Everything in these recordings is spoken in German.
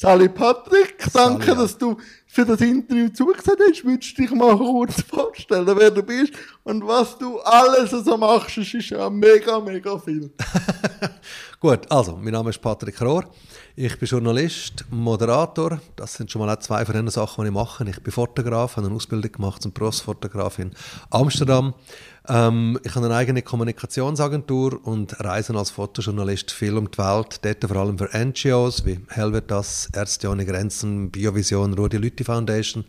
Sali Patrick, danke, Sali, ja, dass du für das Interview zugesagt hast. Würdest du dich mal kurz vorstellen, wer du bist und was du alles so machst? Es ist ja mega, mega viel. Gut, also, mein Name ist Patrick Rohr. Ich bin Journalist, Moderator. Das sind schon mal auch zwei von den Sachen, die ich mache. Ich bin Fotograf, habe eine Ausbildung gemacht zum Berufsfotograf in Amsterdam. Ich habe eine eigene Kommunikationsagentur und reise als Fotojournalist viel um die Welt. Dort vor allem für NGOs wie Helvetas, Ärzte ohne Grenzen, Biovision, Rudi Lüthi Foundation.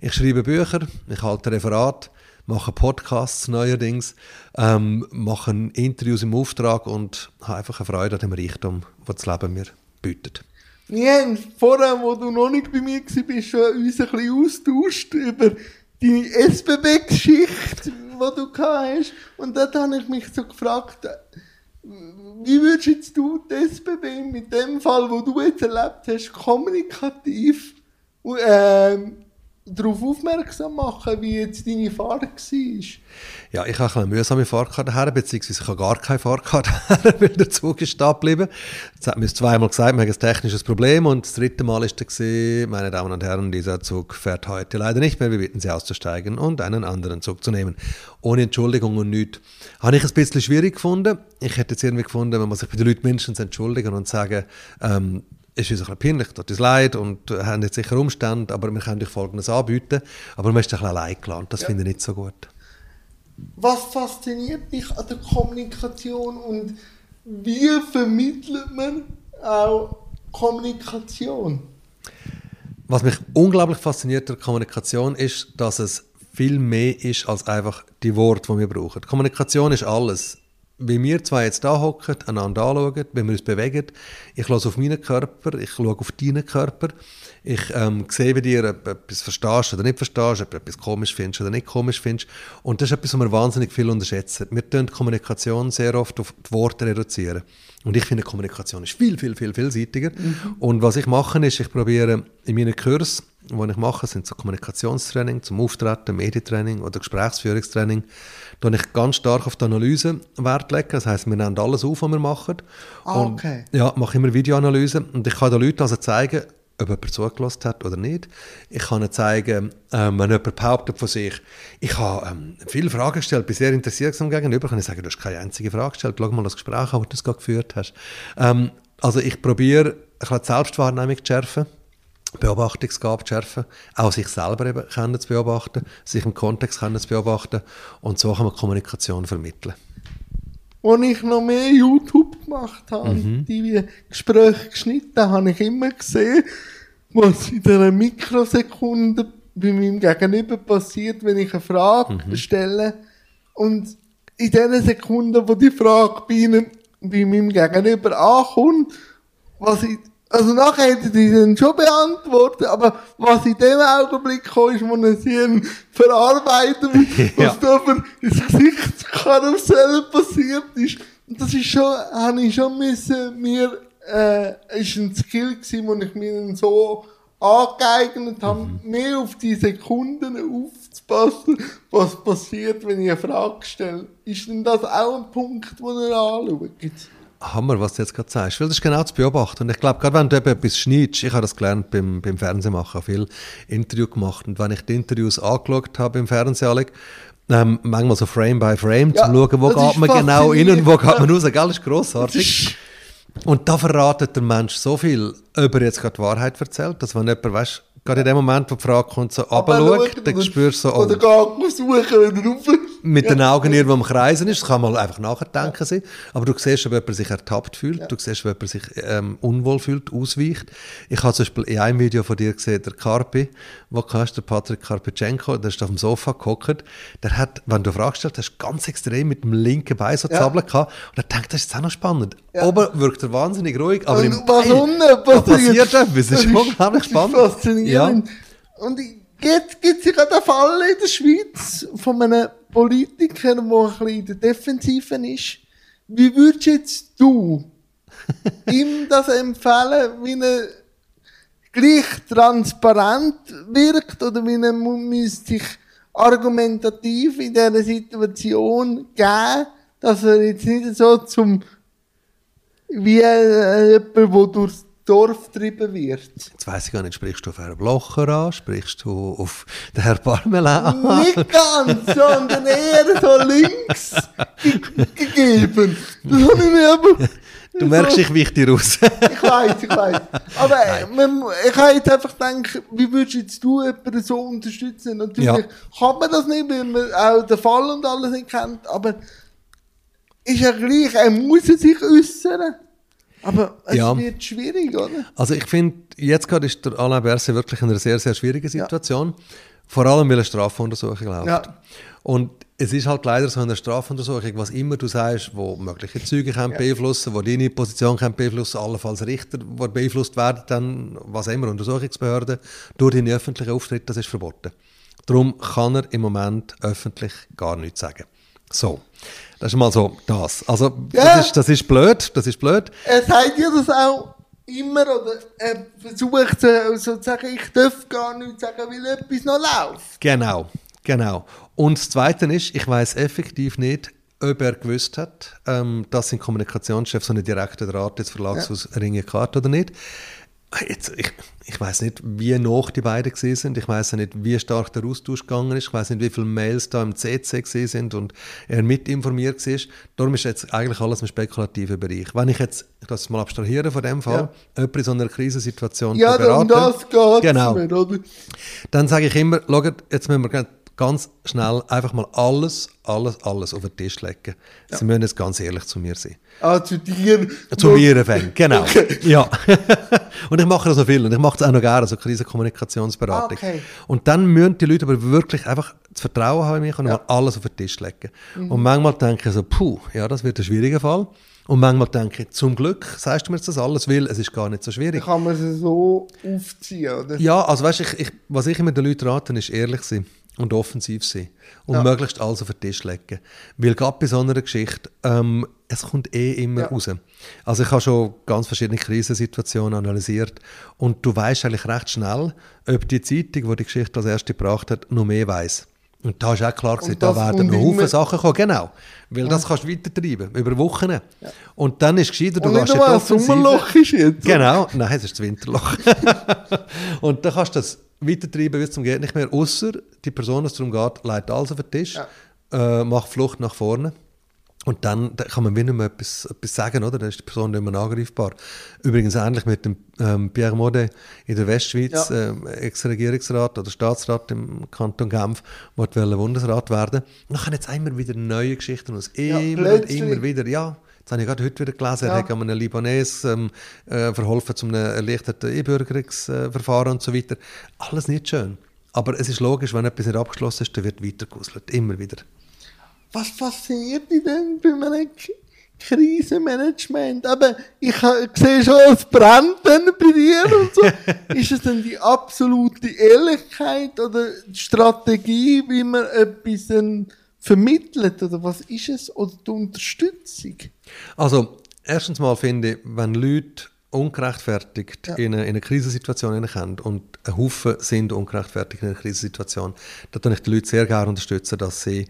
Ich schreibe Bücher, ich halte Referate, mache Podcasts neuerdings, mache Interviews im Auftrag und habe einfach eine Freude an dem Reichtum, den das Leben mir bietet. Ja, vorher, wo du noch nicht bei mir warst, bist du uns ein bisschen austauscht über deine SBB-Geschichte, die du gehabt hast. Und dort habe ich mich so gefragt, wie würdest jetzt du die SBB mit dem Fall, den du jetzt erlebt hast, kommunikativ darauf aufmerksam machen, wie jetzt deine Fahrt war? Ja, ich habe eine mühsame Fahrt daher, beziehungsweise ich habe gar keine Fahrt daher, weil der Zug ist stehen geblieben. Jetzt hat mir es zweimal gesagt, wir haben ein technisches Problem, und das dritte Mal war es, meine Damen und Herren, dieser Zug fährt heute leider nicht mehr, wir bitten Sie auszusteigen und einen anderen Zug zu nehmen. Ohne Entschuldigung und nichts. Habe ich ein bisschen schwierig gefunden. Ich hätte jetzt irgendwie gefunden, man muss sich bei den Leuten mindestens entschuldigen und sagen, es ist uns ein bisschen peinlich, tut uns leid und haben jetzt sicher Umstände, aber wir können euch Folgendes anbieten. Aber man ist ein bisschen allein gelandet, das finde ich nicht so gut. Was fasziniert dich an der Kommunikation und wie vermittelt man auch Kommunikation? Was mich unglaublich fasziniert an der Kommunikation ist, dass es viel mehr ist als einfach die Worte, die wir brauchen. Kommunikation ist alles. Wie wir zwei jetzt da hocken, einander anschauen, wenn wir uns bewegen. Ich schaue auf meinen Körper, ich schaue auf deinen Körper. Ich sehe bei dir, ob du etwas verstehst oder nicht verstehst, ob du etwas komisch findest oder nicht komisch findest. Und das ist etwas, was wir wahnsinnig viel unterschätzen. Wir tun die Kommunikation sehr oft auf die Worte reduzieren. Und ich finde, Kommunikation ist viel vielseitiger. Mhm. Und was ich mache, ist, ich probiere in meinen Kursen, was ich mache, sind so Kommunikationstraining, zum Auftreten, Medientraining oder Gesprächsführungstraining. Da lege ich ganz stark auf die Analyse Wert legen. Das heisst, wir nehmen alles auf, was wir machen. Okay. Und, ja, mache immer Videoanalyse. Und ich kann den Leuten also zeigen, ob jemand zugelassen hat oder nicht. Ich kann ihnen zeigen, wenn jemand behauptet von sich, ich habe viele Fragen gestellt, bin sehr interessiert am Gegenüber, kann ich sagen, du hast keine einzige Frage gestellt, schau mal das Gespräch an, das du gerade geführt hast. Also ich probiere, ein bisschen die Selbstwahrnehmung zu schärfen, Beobachtungsgabe zu schärfen, auch sich selber eben können zu beobachten, sich im Kontext können zu beobachten, und so kann man Kommunikation vermitteln. Als ich noch mehr YouTube gemacht habe, die Gespräche geschnitten, habe ich immer gesehen, was in dieser Mikrosekunde bei meinem Gegenüber passiert, wenn ich eine Frage stelle. Und in diesen Sekunden, wo die Frage bei meinem Gegenüber ankommt, also nachher hätte ich den schon beantwortet, aber was in dem Augenblick kam, ist, wo man sie verarbeitet, was da für das Gesichtskarussell passiert ist. Und das ist schon, habe ich schon müssen, ist ein Skill gewesen, den ich mir so angeeignet habe, mehr auf die Sekunden aufzupassen, was passiert, wenn ich eine Frage stelle. Ist denn das auch ein Punkt, den ihr anschaut? Hammer, was du jetzt gerade sagst. Weil das ist genau zu beobachten. Und ich glaube, gerade wenn du eben etwas schneidest, ich habe das gelernt beim Fernsehmachen, viel Interview gemacht. Und wenn ich die Interviews angeschaut habe im Fernsehen, manchmal so Frame by Frame, zum schauen, wo geht man genau rein und wo geht man raus. Gell, das ist grossartig. Und da verratet der Mensch so viel, ob er jetzt gerade die Wahrheit erzählt, dass wenn jemand, weißt, gerade in dem Moment, wo die Frage kommt, so runterschaut, dann spürst du so... Oder geh suchen, wenn du rauf... Mit den Augen irgendwo am Kreisen ist, das kann mal einfach nachdenken sein. Aber du siehst, ob jemand sich ertappt fühlt, du siehst, ob jemand sich unwohl fühlt, ausweicht. Ich habe zum Beispiel in einem Video von dir gesehen, der Karpi, der Patrick Karpitschenko, der ist auf dem Sofa gehockt. Der hat, wenn du eine Frage stellst, hast ganz extrem mit dem linken Bein so zappeln gehabt. Und er denkt, das ist jetzt auch noch spannend. Oben wirkt er wahnsinnig ruhig, aber im passiert etwas. Das ist unglaublich spannend. Faszinierend. Ja. Und jetzt gibt es ja gerade einen Fall in der Schweiz von einem Politiker, der ein bisschen in der Defensive ist. Wie würdest jetzt du ihm das empfehlen, wie er gleich transparent wirkt oder wie er muss sich argumentativ in dieser Situation geben, dass er jetzt nicht so wie jemand, der durch Dorf getrieben wird. Jetzt weiss ich gar nicht, sprichst du auf Herrn Blocher an, sprichst du auf den Herrn Parmelan an? Nicht ganz, sondern eher von links gegeben. Das habe ich mir aber... Du merkst, ich weiche dir raus. Ich weiss. Aber ich habe jetzt einfach gedacht, wie würdest jetzt du jemanden so unterstützen? Natürlich kann man das nicht, weil man auch den Fall und alles nicht kennt, aber ist ja gleich, er muss sich äußern. Aber es wird schwierig, oder? Also ich finde, jetzt gerade ist der Alain Berset wirklich in einer sehr, sehr schwierigen Situation. Ja. Vor allem, weil eine Strafuntersuchung läuft. Ja. Und es ist halt leider so eine Strafuntersuchung, was immer du sagst, wo mögliche Zeugen beeinflussen, wo deine Position beeinflussen, allenfalls Richter, die beeinflusst werden, dann was immer, Untersuchungsbehörden, durch deinen öffentlichen Auftritt, das ist verboten. Darum kann er im Moment öffentlich gar nichts sagen. So, das ist mal so das. Also, das ist blöd. Er sagt ja das auch immer, oder er versucht so zu sagen, ich darf gar nichts sagen, weil etwas noch läuft. Genau. Und das Zweite ist, ich weiss effektiv nicht, ob er gewusst hat, dass sein Kommunikationschef so einen direkten Draht des Verlagshaus Ringe hat oder nicht. Jetzt, ich weiss nicht, wie nah die beiden waren. Ich weiss nicht, wie stark der Austausch gegangen ist. Ich weiss nicht, wie viele Mails da im CC waren und er mitinformiert war. Darum ist jetzt eigentlich alles im spekulativen Bereich. Wenn ich jetzt, das mal abstrahiere von dem Fall, jemand in so einer Krisensituation berate, das geht mir, oder? Dann sage ich immer, schau, jetzt müssen wir ganz schnell einfach mal alles auf den Tisch legen. Ja. Sie müssen jetzt ganz ehrlich zu mir sein. Zu dir? Zu mir, genau. Okay. Ja. Und ich mache das noch viel und ich mache das auch noch gerne, so Krisenkommunikationsberatung. Okay. Und dann müssen die Leute aber wirklich einfach das Vertrauen haben in mich und mal alles auf den Tisch legen. Mhm. Und manchmal denke ich so, das wird ein schwieriger Fall. Und manchmal denke ich, zum Glück sagst du mir jetzt das alles, weil es ist gar nicht so schwierig. Dann kann man es so aufziehen, oder? Ja, also weißt, was ich immer den Leuten rate, ist ehrlich sein. Und offensiv sein. Und möglichst alles auf den Tisch legen. Weil gerade bei so einer Geschichte, es kommt immer raus. Also ich habe schon ganz verschiedene Krisensituationen analysiert. Und du weisst eigentlich recht schnell, ob die Zeitung, die die Geschichte als erste gebracht hat, noch mehr weiss. Und da ist auch klar gewesen, da werden noch Haufen Sachen kommen. Genau. Weil das kannst du weitertreiben. Über Wochen. Ja. Und dann ist es gescheiter, du lässt jetzt offensiv... Und nicht nur ein Sommerloch ist jetzt. Genau. Nein, es ist das Winterloch. Und dann kannst du das weitertreiben, bis zum geht nicht mehr. Ausser die Person, die es darum geht, legt alles auf den Tisch, macht Flucht nach vorne. Und dann kann man wieder mal etwas sagen, oder? Dann ist die Person nicht mehr angreifbar. Übrigens ähnlich mit dem Pierre Maudet in der Westschweiz, Ex-Regierungsrat oder Staatsrat im Kanton Genf, der Bundesrat werden wollte. Und dann kommen jetzt immer wieder neue Geschichten aus. Immer wieder. Jetzt habe ich gerade heute wieder gelesen, er hat einem Libanesen verholfen zu einem erleichterten Einbürgerungsverfahren und so weiter. Alles nicht schön. Aber es ist logisch, wenn etwas nicht abgeschlossen ist, dann wird weitergehusselt. Immer wieder. Was fasziniert dich denn bei einem Krisenmanagement? Aber ich sehe schon, es brennt dann bei dir und so. Ist es denn die absolute Ehrlichkeit oder die Strategie, wie man etwas vermittelt? Oder was ist es? Oder die Unterstützung? Also, erstens mal finde ich, wenn Leute ungerechtfertigt in eine Krisensituation hineinkommen und ein Haufen sind ungerechtfertigt in einer Krisensituation, dann unterstütze ich die Leute sehr gerne, unterstützen, dass sie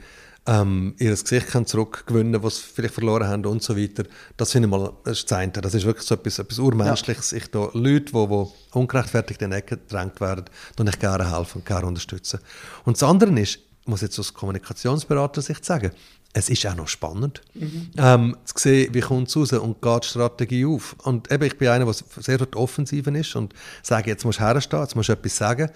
ihr Gesicht kann zurückgewinnen, was sie vielleicht verloren haben und so weiter. Das finde ich mal das Zehnte. Das ist wirklich so etwas Urmenschliches. Ich da Leute, die ungerechtfertigt in die Ecke gedrängt werden, dann ich gerne helfen und gerne unterstützen. Und das andere ist, muss jetzt aus Kommunikationsberater Sicht sagen, es ist auch noch spannend, zu sehen, wie kommt es raus und geht die Strategie auf. Und eben, ich bin einer, der sehr für die Offensiven ist und sage, jetzt musst du herstehen, jetzt musst du etwas sagen.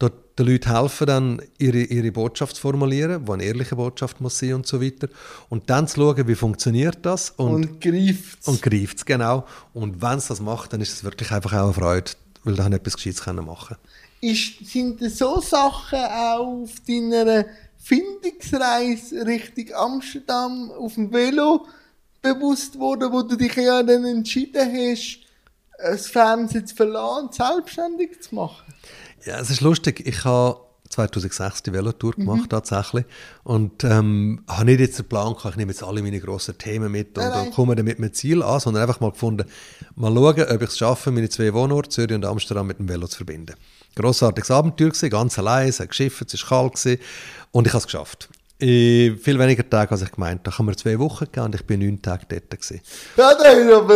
Dort den Leuten helfen dann, ihre Botschaft zu formulieren, die eine ehrliche Botschaft muss sein und so weiter. Und dann zu schauen, wie funktioniert das. Und greift es. Und greift es, genau. Und wenn es das macht, dann ist es wirklich einfach auch eine Freude, weil da etwas Gescheites machen können. Sind so Sachen auch auf deiner Findungsreise Richtung Amsterdam auf dem Velo bewusst worden, wo du dich ja dann entschieden hast, das Fernsehen zu verlassen und selbstständig zu machen? Ja, es ist lustig. Ich habe 2006 die Velotour gemacht, tatsächlich. Und habe nicht jetzt den Plan gehabt, ich nehme jetzt alle meine grossen Themen mit und komme dann mit meinem Ziel an, sondern einfach mal gefunden, mal schauen, ob ich es schaffe, meine zwei Wohnorte, Zürich und Amsterdam, mit dem Velo zu verbinden. Grossartiges Abenteuer gewesen, ganz allein, es hat geschifft, es war kalt gewesen, und ich habe es geschafft. in viel weniger Tagen, als ich gemeint habe. Ich habe mir 2 Wochen gegeben und ich war 9 Tage dort. Ja, nein, aber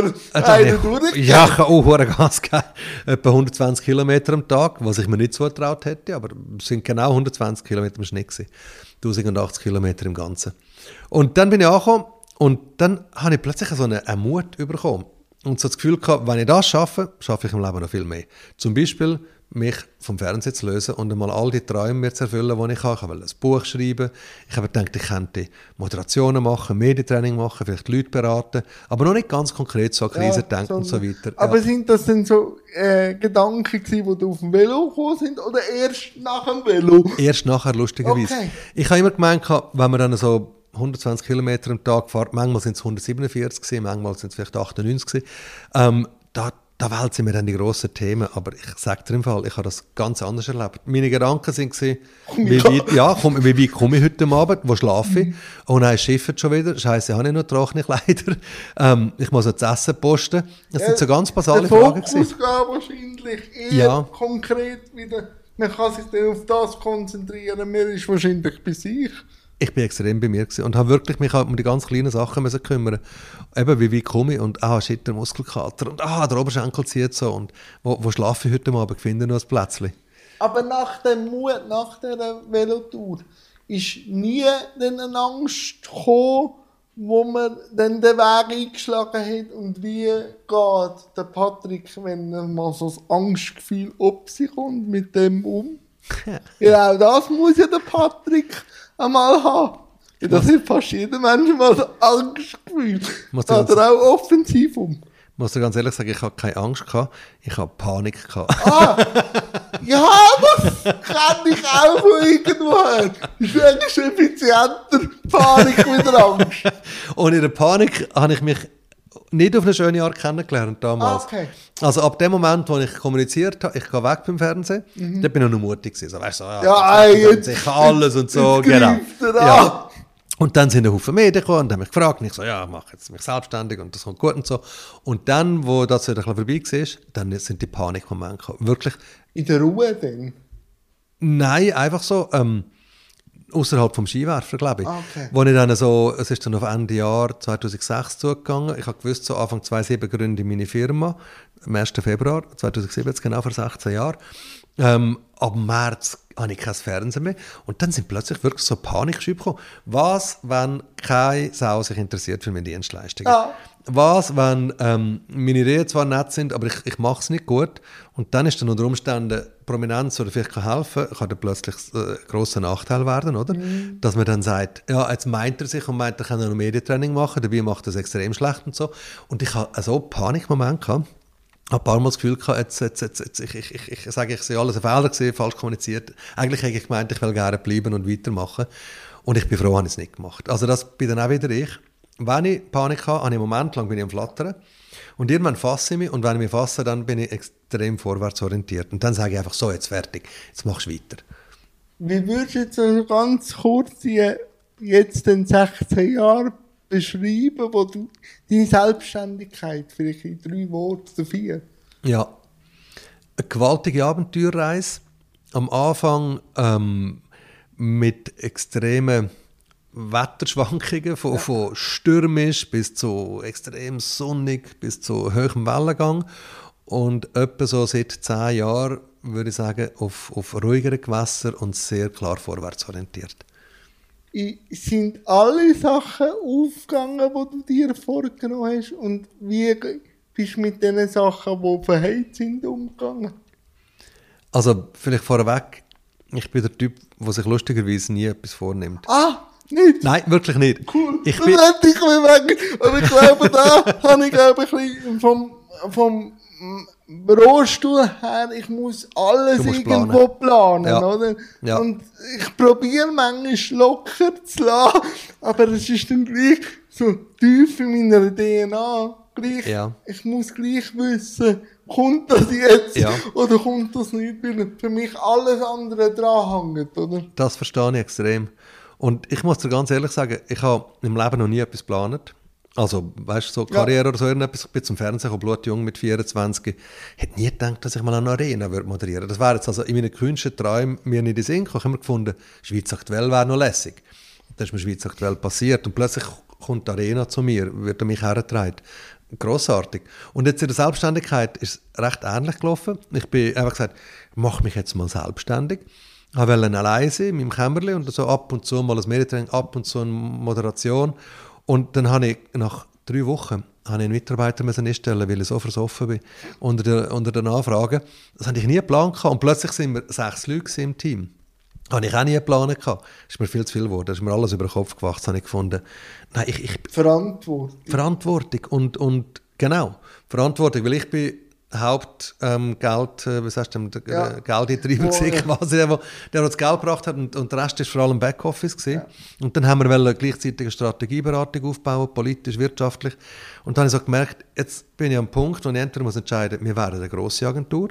einen durchgegangen. Ja, ich habe auch hohe Gas gegeben. Etwa 120 Kilometer am Tag, was ich mir nicht zugetraut hätte, aber es waren genau 120 Kilometer im Schnitt. 1080 Kilometer im Ganzen. Und dann bin ich angekommen und dann habe ich plötzlich so einen Mut bekommen. Und so das Gefühl gehabt, wenn ich das schaffe, schaffe ich im Leben noch viel mehr. Zum Beispiel mich vom Fernsehen zu lösen und einmal all die Träume mir zu erfüllen, die ich habe. Ich wollte ein Buch schreiben. Ich habe gedacht, ich könnte Moderationen machen, Medientraining machen, vielleicht Leute beraten. Aber noch nicht ganz konkret so an Krisen denken und so weiter. Aber sind das denn so Gedanken gewesen, die du auf dem Velo gekommen sind oder erst nach dem Velo? Erst nachher, lustigerweise. Okay. Ich habe immer gemeint, wenn man dann so 120 Kilometer am Tag fährt, manchmal sind es 147 gewesen, manchmal sind es vielleicht 98 gewesen, da wälzen mir dann die grossen Themen, aber ich sage dir im Fall, ich habe das ganz anders erlebt. Meine Gedanken waren, wie weit komme ich heute Abend, wo schlafe ich? Oh nein, es schifft schon wieder, Scheiße, habe ich noch trockene Kleider, ich muss jetzt Essen posten. Das sind so ganz basale Fragen. Der Fokus geht wahrscheinlich eher konkret wieder, man kann sich dann auf das konzentrieren, man ist wahrscheinlich bei sich. Ich war extrem bei mir und habe wirklich mich um die ganz kleinen Sachen kümmern. Eben, wie komme ich und shit, der Muskelkater und der Oberschenkel zieht so und wo schlafe ich heute Abend, finde nur ein Plätzchen. Aber nach dem Mut, nach dieser Velotour, ist nie eine Angst gekommen, wo man dann den Weg eingeschlagen hat und wie geht der Patrick, wenn er mal so das Angstgefühl ob sich kommt, mit dem um? Genau, das muss ja der Patrick einmal haben. Ja, das hat fast jeder Mensch mal so Angstgefühl. Oder auch offensiv um. Ich muss dir ganz ehrlich sagen, ich hatte keine Angst, ich hatte Panik. Ja, das kenne ich auch von irgendwoher. Das ist eigentlich effizienter, Panik mit Angst. Und in der Panik habe ich mich nicht auf eine schöne Art kennengelernt damals. Okay. Also ab dem Moment, wo ich kommuniziert habe, ich gehe weg beim Fernsehen, da bin ich noch mutig gewesen. So, weißt du, ich kann alles und so. Genau. Ja. Und dann sind ein Haufen Medien gekommen und haben mich gefragt. Und ich so, ich mache jetzt mich selbstständig und das kommt gut und so. Und dann, wo das wieder ein bisschen vorbei war, dann sind die Panikmomente gekommen. Wirklich. In der Ruhe dann? Nein, einfach so. Außerhalb vom Skiwerfer, glaube ich. Okay. Wo ich dann so, es ist dann auf Ende Jahr 2006 zugegangen. Ich habe gewusst, so Anfang 2007 gründe ich meine Firma. Am 1. Februar 2007, jetzt genau vor 16 Jahren. Ab März habe ich kein Fernsehen mehr. Und dann sind plötzlich wirklich so Panikschübe gekommen. Was, wenn keine Sau sich interessiert für meine Dienstleistungen? Ja. Was, wenn meine Ideen zwar nett sind, aber ich mache es nicht gut. Und dann ist dann unter Umständen Prominenz oder vielleicht kann helfen, kann dann plötzlich ein grosser Nachteil werden, oder? Mhm. Dass man dann sagt, ja, jetzt meint er sich und meint, er kann noch Medientraining machen, dabei macht er es extrem schlecht und so. Und ich hatte so Panikmomente gehabt. Ich habe ein paar Mal das Gefühl gehabt, ich sage, ich sehe alles ein Fehler gewesen, falsch kommuniziert. Eigentlich hätte ich gemeint, ich will gerne bleiben und weitermachen. Und ich bin froh, habe ich es nicht gemacht. Also das bin dann auch wieder ich. Wenn ich Panik habe, einen Moment lang bin ich am Flattern. Und irgendwann fasse ich mich. Und wenn ich mich fasse, dann bin ich extrem vorwärtsorientiert. Und dann sage ich einfach so, jetzt fertig, jetzt machst du weiter. Wie würdest du jetzt so ganz kurz die jetzt in 16 Jahren beschreiben, wo du deine Selbstständigkeit vielleicht in 3 Worten oder 4? Ja, eine gewaltige Abenteuerreise. Am Anfang mit extremen Wetterschwankungen, von stürmisch bis zu extrem sonnig, bis zu hohem Wellengang. Und etwa so seit 10 Jahren, würde ich sagen, auf ruhigere Gewässer und sehr klar vorwärtsorientiert. Sind alle Sachen aufgegangen, die du dir vorgenommen hast? Und wie bist du mit den Sachen, die verheizt sind, umgegangen? Also, vielleicht vorweg, ich bin der Typ, der sich lustigerweise nie etwas vornimmt. Nicht? Nein, wirklich nicht. Cool. Das hätte ich mir wegen. Aber ich glaube, da habe ich ein bisschen vom Rohrstuhl her, ich muss alles irgendwo planen. Ja. Oder? Ja. Und ich probiere manchmal locker zu lassen, aber es ist dann gleich so tief in meiner DNA. Gleich, ja. Ich muss gleich wissen, kommt das jetzt oder kommt das nicht, weil für mich alles andere dran hängt, oder? Das verstehe ich extrem. Und ich muss dir ganz ehrlich sagen, ich habe im Leben noch nie etwas geplant. Also, weißt du, so Karriere oder so irgendetwas. Ich bin zum Fernsehen gekommen, blutjung mit 24. Ich hätte nie gedacht, dass ich mal eine Arena moderieren würde. Das wäre jetzt also in meinen kühnsten Träumen mir nicht in den Sinn gekommen. Ich habe mir gefunden, Schweiz Aktuell wäre noch lässig. Das ist mir Schweiz Aktuell passiert. Und plötzlich kommt die Arena zu mir, wird an mich hergetragen. Grossartig. Und jetzt in der Selbstständigkeit ist es recht ähnlich gelaufen. Ich bin einfach gesagt, ich mache mich jetzt mal selbstständig. Ich wollte alleine sein, in meinem Kämmerchen, und so ab und zu mal ein Medientraining, ab und zu eine Moderation. Und dann habe ich nach 3 Wochen einen Mitarbeiter einstellen, weil ich so versoffen bin, unter den Anfragen. Das hatte ich nie geplant. Und plötzlich sind wir 6 Leute im Team. Das habe ich auch nie geplant. Das ist mir viel zu viel geworden. Das ist mir alles über den Kopf gewachsen, habe ich gefunden. Nein, ich Verantwortung. Und genau, Verantwortung. Weil ich bin Geldeintreiber quasi, der das Geld gebracht hat. Und der Rest war vor allem Backoffice. Ja. Und dann haben wir gleichzeitig eine Strategieberatung aufbauen, politisch, wirtschaftlich. Und dann habe ich so gemerkt, jetzt bin ich am Punkt, wo ich entweder muss entscheiden muss, wir wären eine grosse Agentur.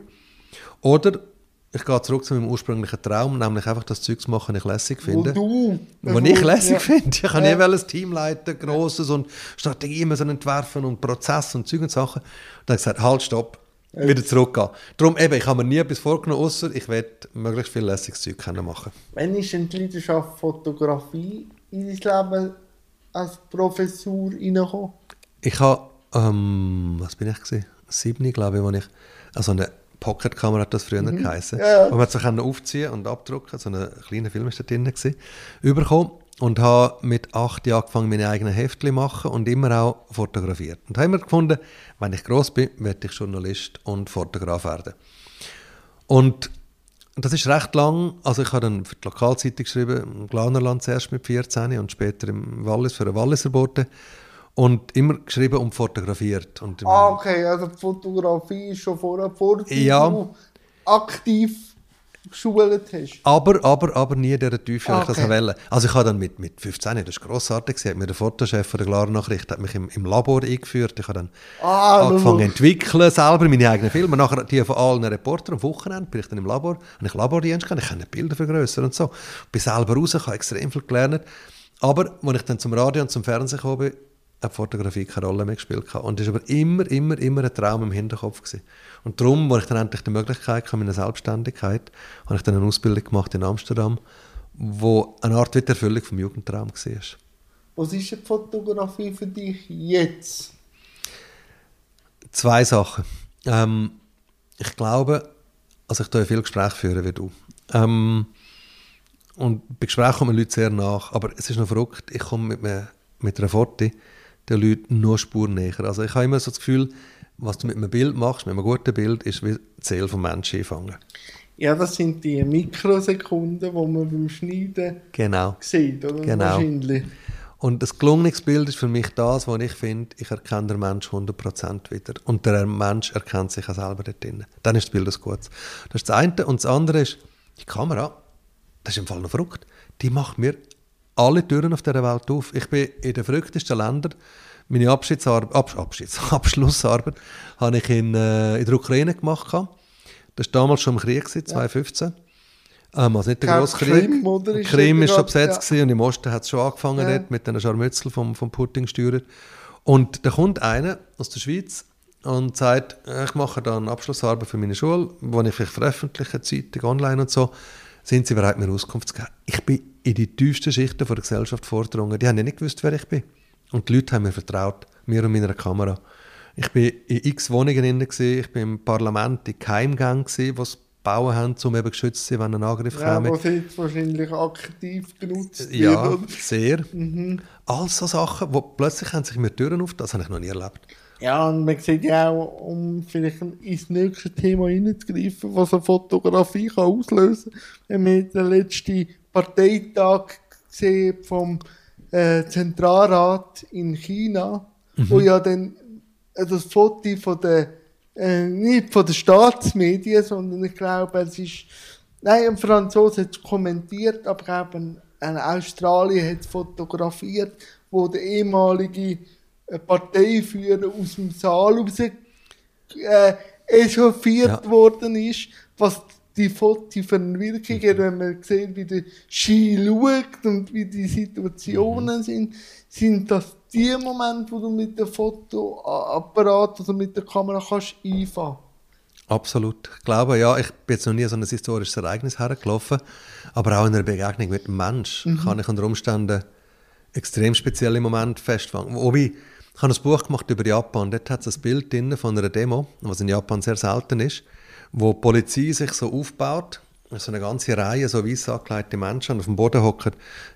Oder ich gehe zurück zu meinem ursprünglichen Traum, nämlich einfach das Zeug zu machen, das ich lässig finde. Was ich lässig finde. Ich kann nie ein Team leiten, Grosses und Strategien müssen entwerfen und Prozesse und Zeug und Sachen. Und dann habe ich gesagt, halt, stopp, wieder zurückgehen. Darum eben, ich habe mir nie etwas vorgenommen, außer ich werde möglichst viel lässiges Zeug machen. Wann ist denn die Leidenschaft Fotografie in dein Leben als Professur reingekommen? Ich habe, was bin ich gewesen? 7, glaube ich, also eine Pocketkamera hat das früher geheissen. Ja. Und man konnte sich aufziehen und abdrucken. So ein kleiner Film war da drin. Übergekommen und habe mit 8 Jahren angefangen, meine eigenen Heftchen zu machen und immer auch fotografiert. Und habe immer gefunden, wenn ich gross bin, werde ich Journalist und Fotograf werden. Und das ist recht lang. Also ich habe dann für die Lokalzeitung geschrieben, im Glanerland zuerst mit 14 und später im Wallis für eine Walliser Bote. Und immer geschrieben und fotografiert. Und okay, also die Fotografie ist schon vorher, ja, du aktiv geschult hast. Aber nie in dieser Tiefe, wie ich das wollte. Also ich habe dann mit 15, das ist grossartig, hat mir der Fotochef von der Klarnachricht hat mich im Labor eingeführt. Ich habe dann angefangen zu entwickeln, selber meine eigenen Filme. Nachher die von allen Reportern am Wochenende bin ich dann im Labor, habe ich Labordienst gehabt, ich kann Bilder vergrößern und so. Bin selber raus, habe extrem viel gelernt. Aber als ich dann zum Radio und zum Fernsehen gekommen bin, die Fotografie keine Rolle mehr gespielt. Und das war aber immer ein Traum im Hinterkopf gewesen. Und darum, als ich dann endlich die Möglichkeit hatte, meine Selbstständigkeit, habe ich dann eine Ausbildung gemacht in Amsterdam, wo eine Art Wiedererfüllung vom Jugendtraum war. Was ist die Fotografie für dich jetzt? 2 Sachen. Ich glaube, also ich führe viel Gespräche führen wie du. Und bei Gesprächen kommen Leute sehr nach. Aber es ist noch verrückt, ich komme mit einer Foto den Leuten nur Spuren näher. Also ich habe immer so das Gefühl, was du mit einem Bild machst, mit einem guten Bild, ist wie die Seele des Menschen einfangen. Ja, das sind die Mikrosekunden, die man beim Schneiden sieht, oder? Genau. Wahrscheinlich. Und das gelungenes Bild ist für mich das, was ich finde, ich erkenne den Menschen 100% wieder. Und der Mensch erkennt sich auch selber dort drin. Dann ist das Bild ein gutes. Das ist das eine. Und das andere ist, die Kamera, das ist im Fall noch verrückt, die macht mir alle Türen auf dieser Welt auf. Ich bin in den verrücktesten Ländern. Meine Abschlussarbeit habe ich in der Ukraine gemacht. Das war damals schon im Krieg, 2015. Also nicht der grosse Krieg. Krim war schon besetzt und im Osten hat es schon angefangen dort, mit den Scharmützel vom Putin gesteuert. Und da kommt einer aus der Schweiz und sagt, ich mache da eine Abschlussarbeit für meine Schule, die ich veröffentliche, Zeitung, online und so. Sind sie bereit, mir Auskunft zu geben? Ich bin in die tiefsten Schichten der Gesellschaft vordrungen. Die haben ja nicht gewusst, wer ich bin. Und die Leute haben mir vertraut, mir und meiner Kamera. Ich war in x Wohnungen drin, ich war im Parlament, in Geheimgängen, die es gebaut haben, um eben geschützt zu sein, wenn ein Angriff käme. Ja, die sind jetzt wahrscheinlich aktiv genutzt. Ja, sehr. Mhm. All so Sachen, die plötzlich haben sich mir Türen auf, das habe ich noch nie erlebt. Ja, und man sieht ja auch, um vielleicht ins nächste Thema hineinzugreifen, was eine Fotografie kann auslösen kann. Wenn wir den letzten Parteitag gesehen vom Zentralrat in China, wo ja dann das Foto von der, nicht von den Staatsmedien, sondern ich glaube, es ist, nein, ein Franzose hat es kommentiert, aber eben ein Australier hat es fotografiert, wo der ehemalige Parteiführer aus dem Saal raus echauffiert worden ist, was die Foto für eine Wirkung hat, wenn man sieht, wie der Ski schaut und wie die Situationen sind. Sind das die Momente, wo du mit dem Fotoapparat oder mit der Kamera kannst einfahren? Absolut. Ich glaube, ja, ich bin jetzt noch nie so ein historisches Ereignis hergelaufen, aber auch in einer Begegnung mit einem Menschen kann ich unter Umständen extrem speziell im Moment festgefangen. Ich habe ein Buch gemacht über Japan, dort hat es ein Bild drin von einer Demo, was in Japan sehr selten ist, wo die Polizei sich so aufbaut, so eine ganze Reihe so weiss angekleidete Menschen auf dem Boden hocken,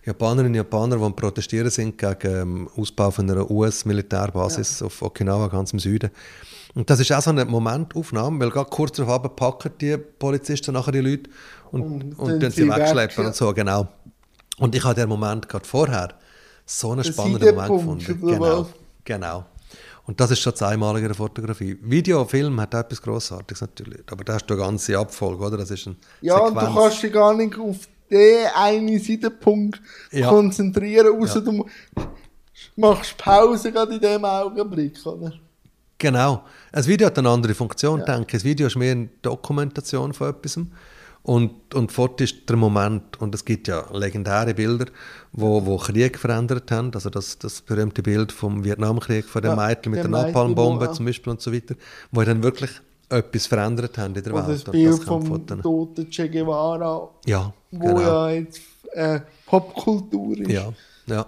Japanerinnen und Japaner, die am Protestieren sind gegen den Ausbau von einer US-Militärbasis auf Okinawa, ganz im Süden. Und das ist auch so eine Momentaufnahme, weil gerade kurz darauf packen die Polizisten nachher die Leute und dann sie wegschleppen und so, genau. Und ich habe den Moment gerade vorher so einen spannenden Moment gefunden. Genau. Und das ist schon das Einmalige der Fotografie. Video, Film hat auch etwas Grossartiges natürlich. Aber da hast du eine ganze Abfolge, oder? Das ist eine Sequenz. Und du kannst dich gar nicht auf den einen Seitenpunkt konzentrieren, außer du machst Pause gerade in diesem Augenblick, oder? Genau. Ein Video hat eine andere Funktion, denke ich. Ein Video ist mehr eine Dokumentation von etwas. Und Foto ist der Moment. Und es gibt ja legendäre Bilder, wo Krieg verändert haben. Also das berühmte Bild vom Vietnamkrieg, von den Mädchen mit der Napalmbombe zum Beispiel und so weiter, wo dann wirklich etwas verändert haben in der Welt. Das Bild und das vom toten Che Guevara, wo ja jetzt Popkultur ist. Ja. Ja.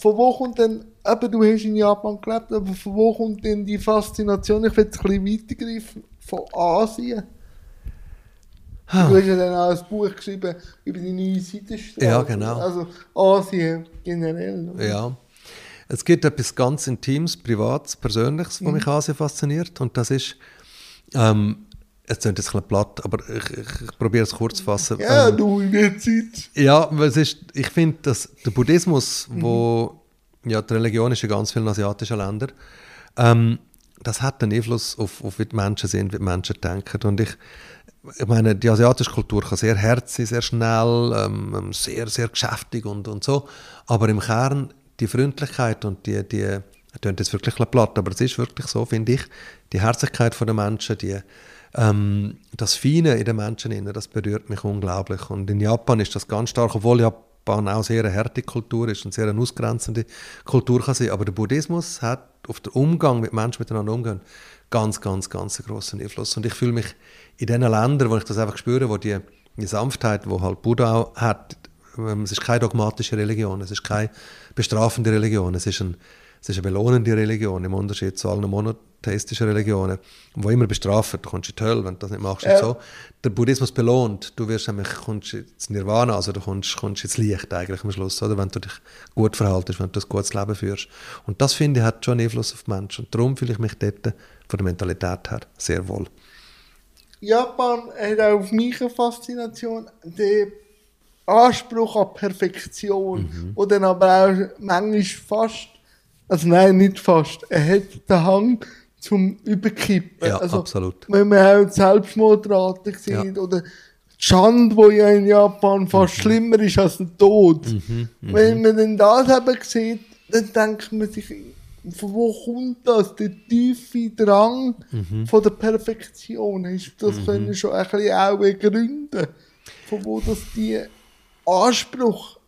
Von wo kommt denn, du hast in Japan gelebt, aber von wo kommt denn die Faszination, ich will jetzt ein bisschen weitergreifen, von Asien? Du hast ja dann auch ein Buch geschrieben über die neue Seidenstraße. Ja, genau. Also Asien generell. Oder? Ja. Es gibt etwas ganz Intimes, Privates, Persönliches, was mich Asien fasziniert. Und das ist, es klingt jetzt ein bisschen platt, aber ich probiere es kurz zu fassen. Ja, du in der Zeit. Ja, weil ich finde, dass der Buddhismus, wo ja die Religion ist in ganz vielen asiatischen Ländern, das hat einen Einfluss auf wie die Menschen sind, wie die Menschen denken. Und ich meine, die asiatische Kultur kann sehr herzig, sehr schnell, sehr, sehr geschäftig und so. Aber im Kern die Freundlichkeit und die klingt jetzt wirklich platt, aber es ist wirklich so, finde ich, die Herzlichkeit der Menschen, das Feine in den Menschen, das berührt mich unglaublich. Und in Japan ist das ganz stark, obwohl Japan auch sehr eine harte Kultur ist und sehr eine ausgrenzende Kultur kann sein. Aber der Buddhismus hat auf den Umgang, wie Menschen miteinander umgehen, ganz, ganz, ganz grossen Einfluss. Und ich fühle mich in den Ländern, wo ich das einfach spüre, wo die Sanftheit, die halt Buddha auch hat, es ist keine dogmatische Religion, es ist keine bestrafende Religion, es ist eine belohnende Religion, im Unterschied zu allen monotheistischen Religionen, wo immer bestrafen, du kommst in die Hölle, wenn du das nicht machst. Und so. Der Buddhismus belohnt, du wirst nämlich, kommst ins Nirvana, also du kommst ins Licht eigentlich am Schluss, oder? Wenn du dich gut verhaltest, wenn du ein gutes Leben führst. Und das, finde ich, hat schon einen Einfluss auf Menschen. Und darum fühle ich mich dort von der Mentalität her sehr wohl. Japan hat auch auf mich eine Faszination, den Anspruch an Perfektion, und dann aber auch manchmal fast, also nein, nicht fast, er hat den Hang zum Überkippen. Ja, also, absolut. Wenn wir auch Selbstmordrate sehen oder Schande, die ja in Japan fast schlimmer ist als der Tod. Wenn man dann das eben sieht, dann denkt man sich, von wo kommt das? Der tiefe Drang von der Perfektion. Das können wir schon ein bisschen auch begründen. Von wo das die Anspruch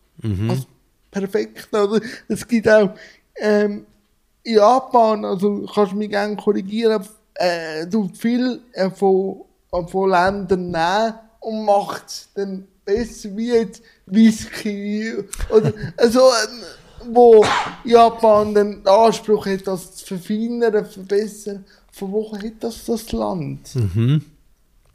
als perfekt, oder? Es gibt auch in Japan, also kannst du mich gerne korrigieren, du viel von Ländern nehmen und macht es dann besser wie jetzt Whisky oder also, wo Japan den Anspruch hat, das zu verfeinern, zu verbessern. Von wo hat das Land?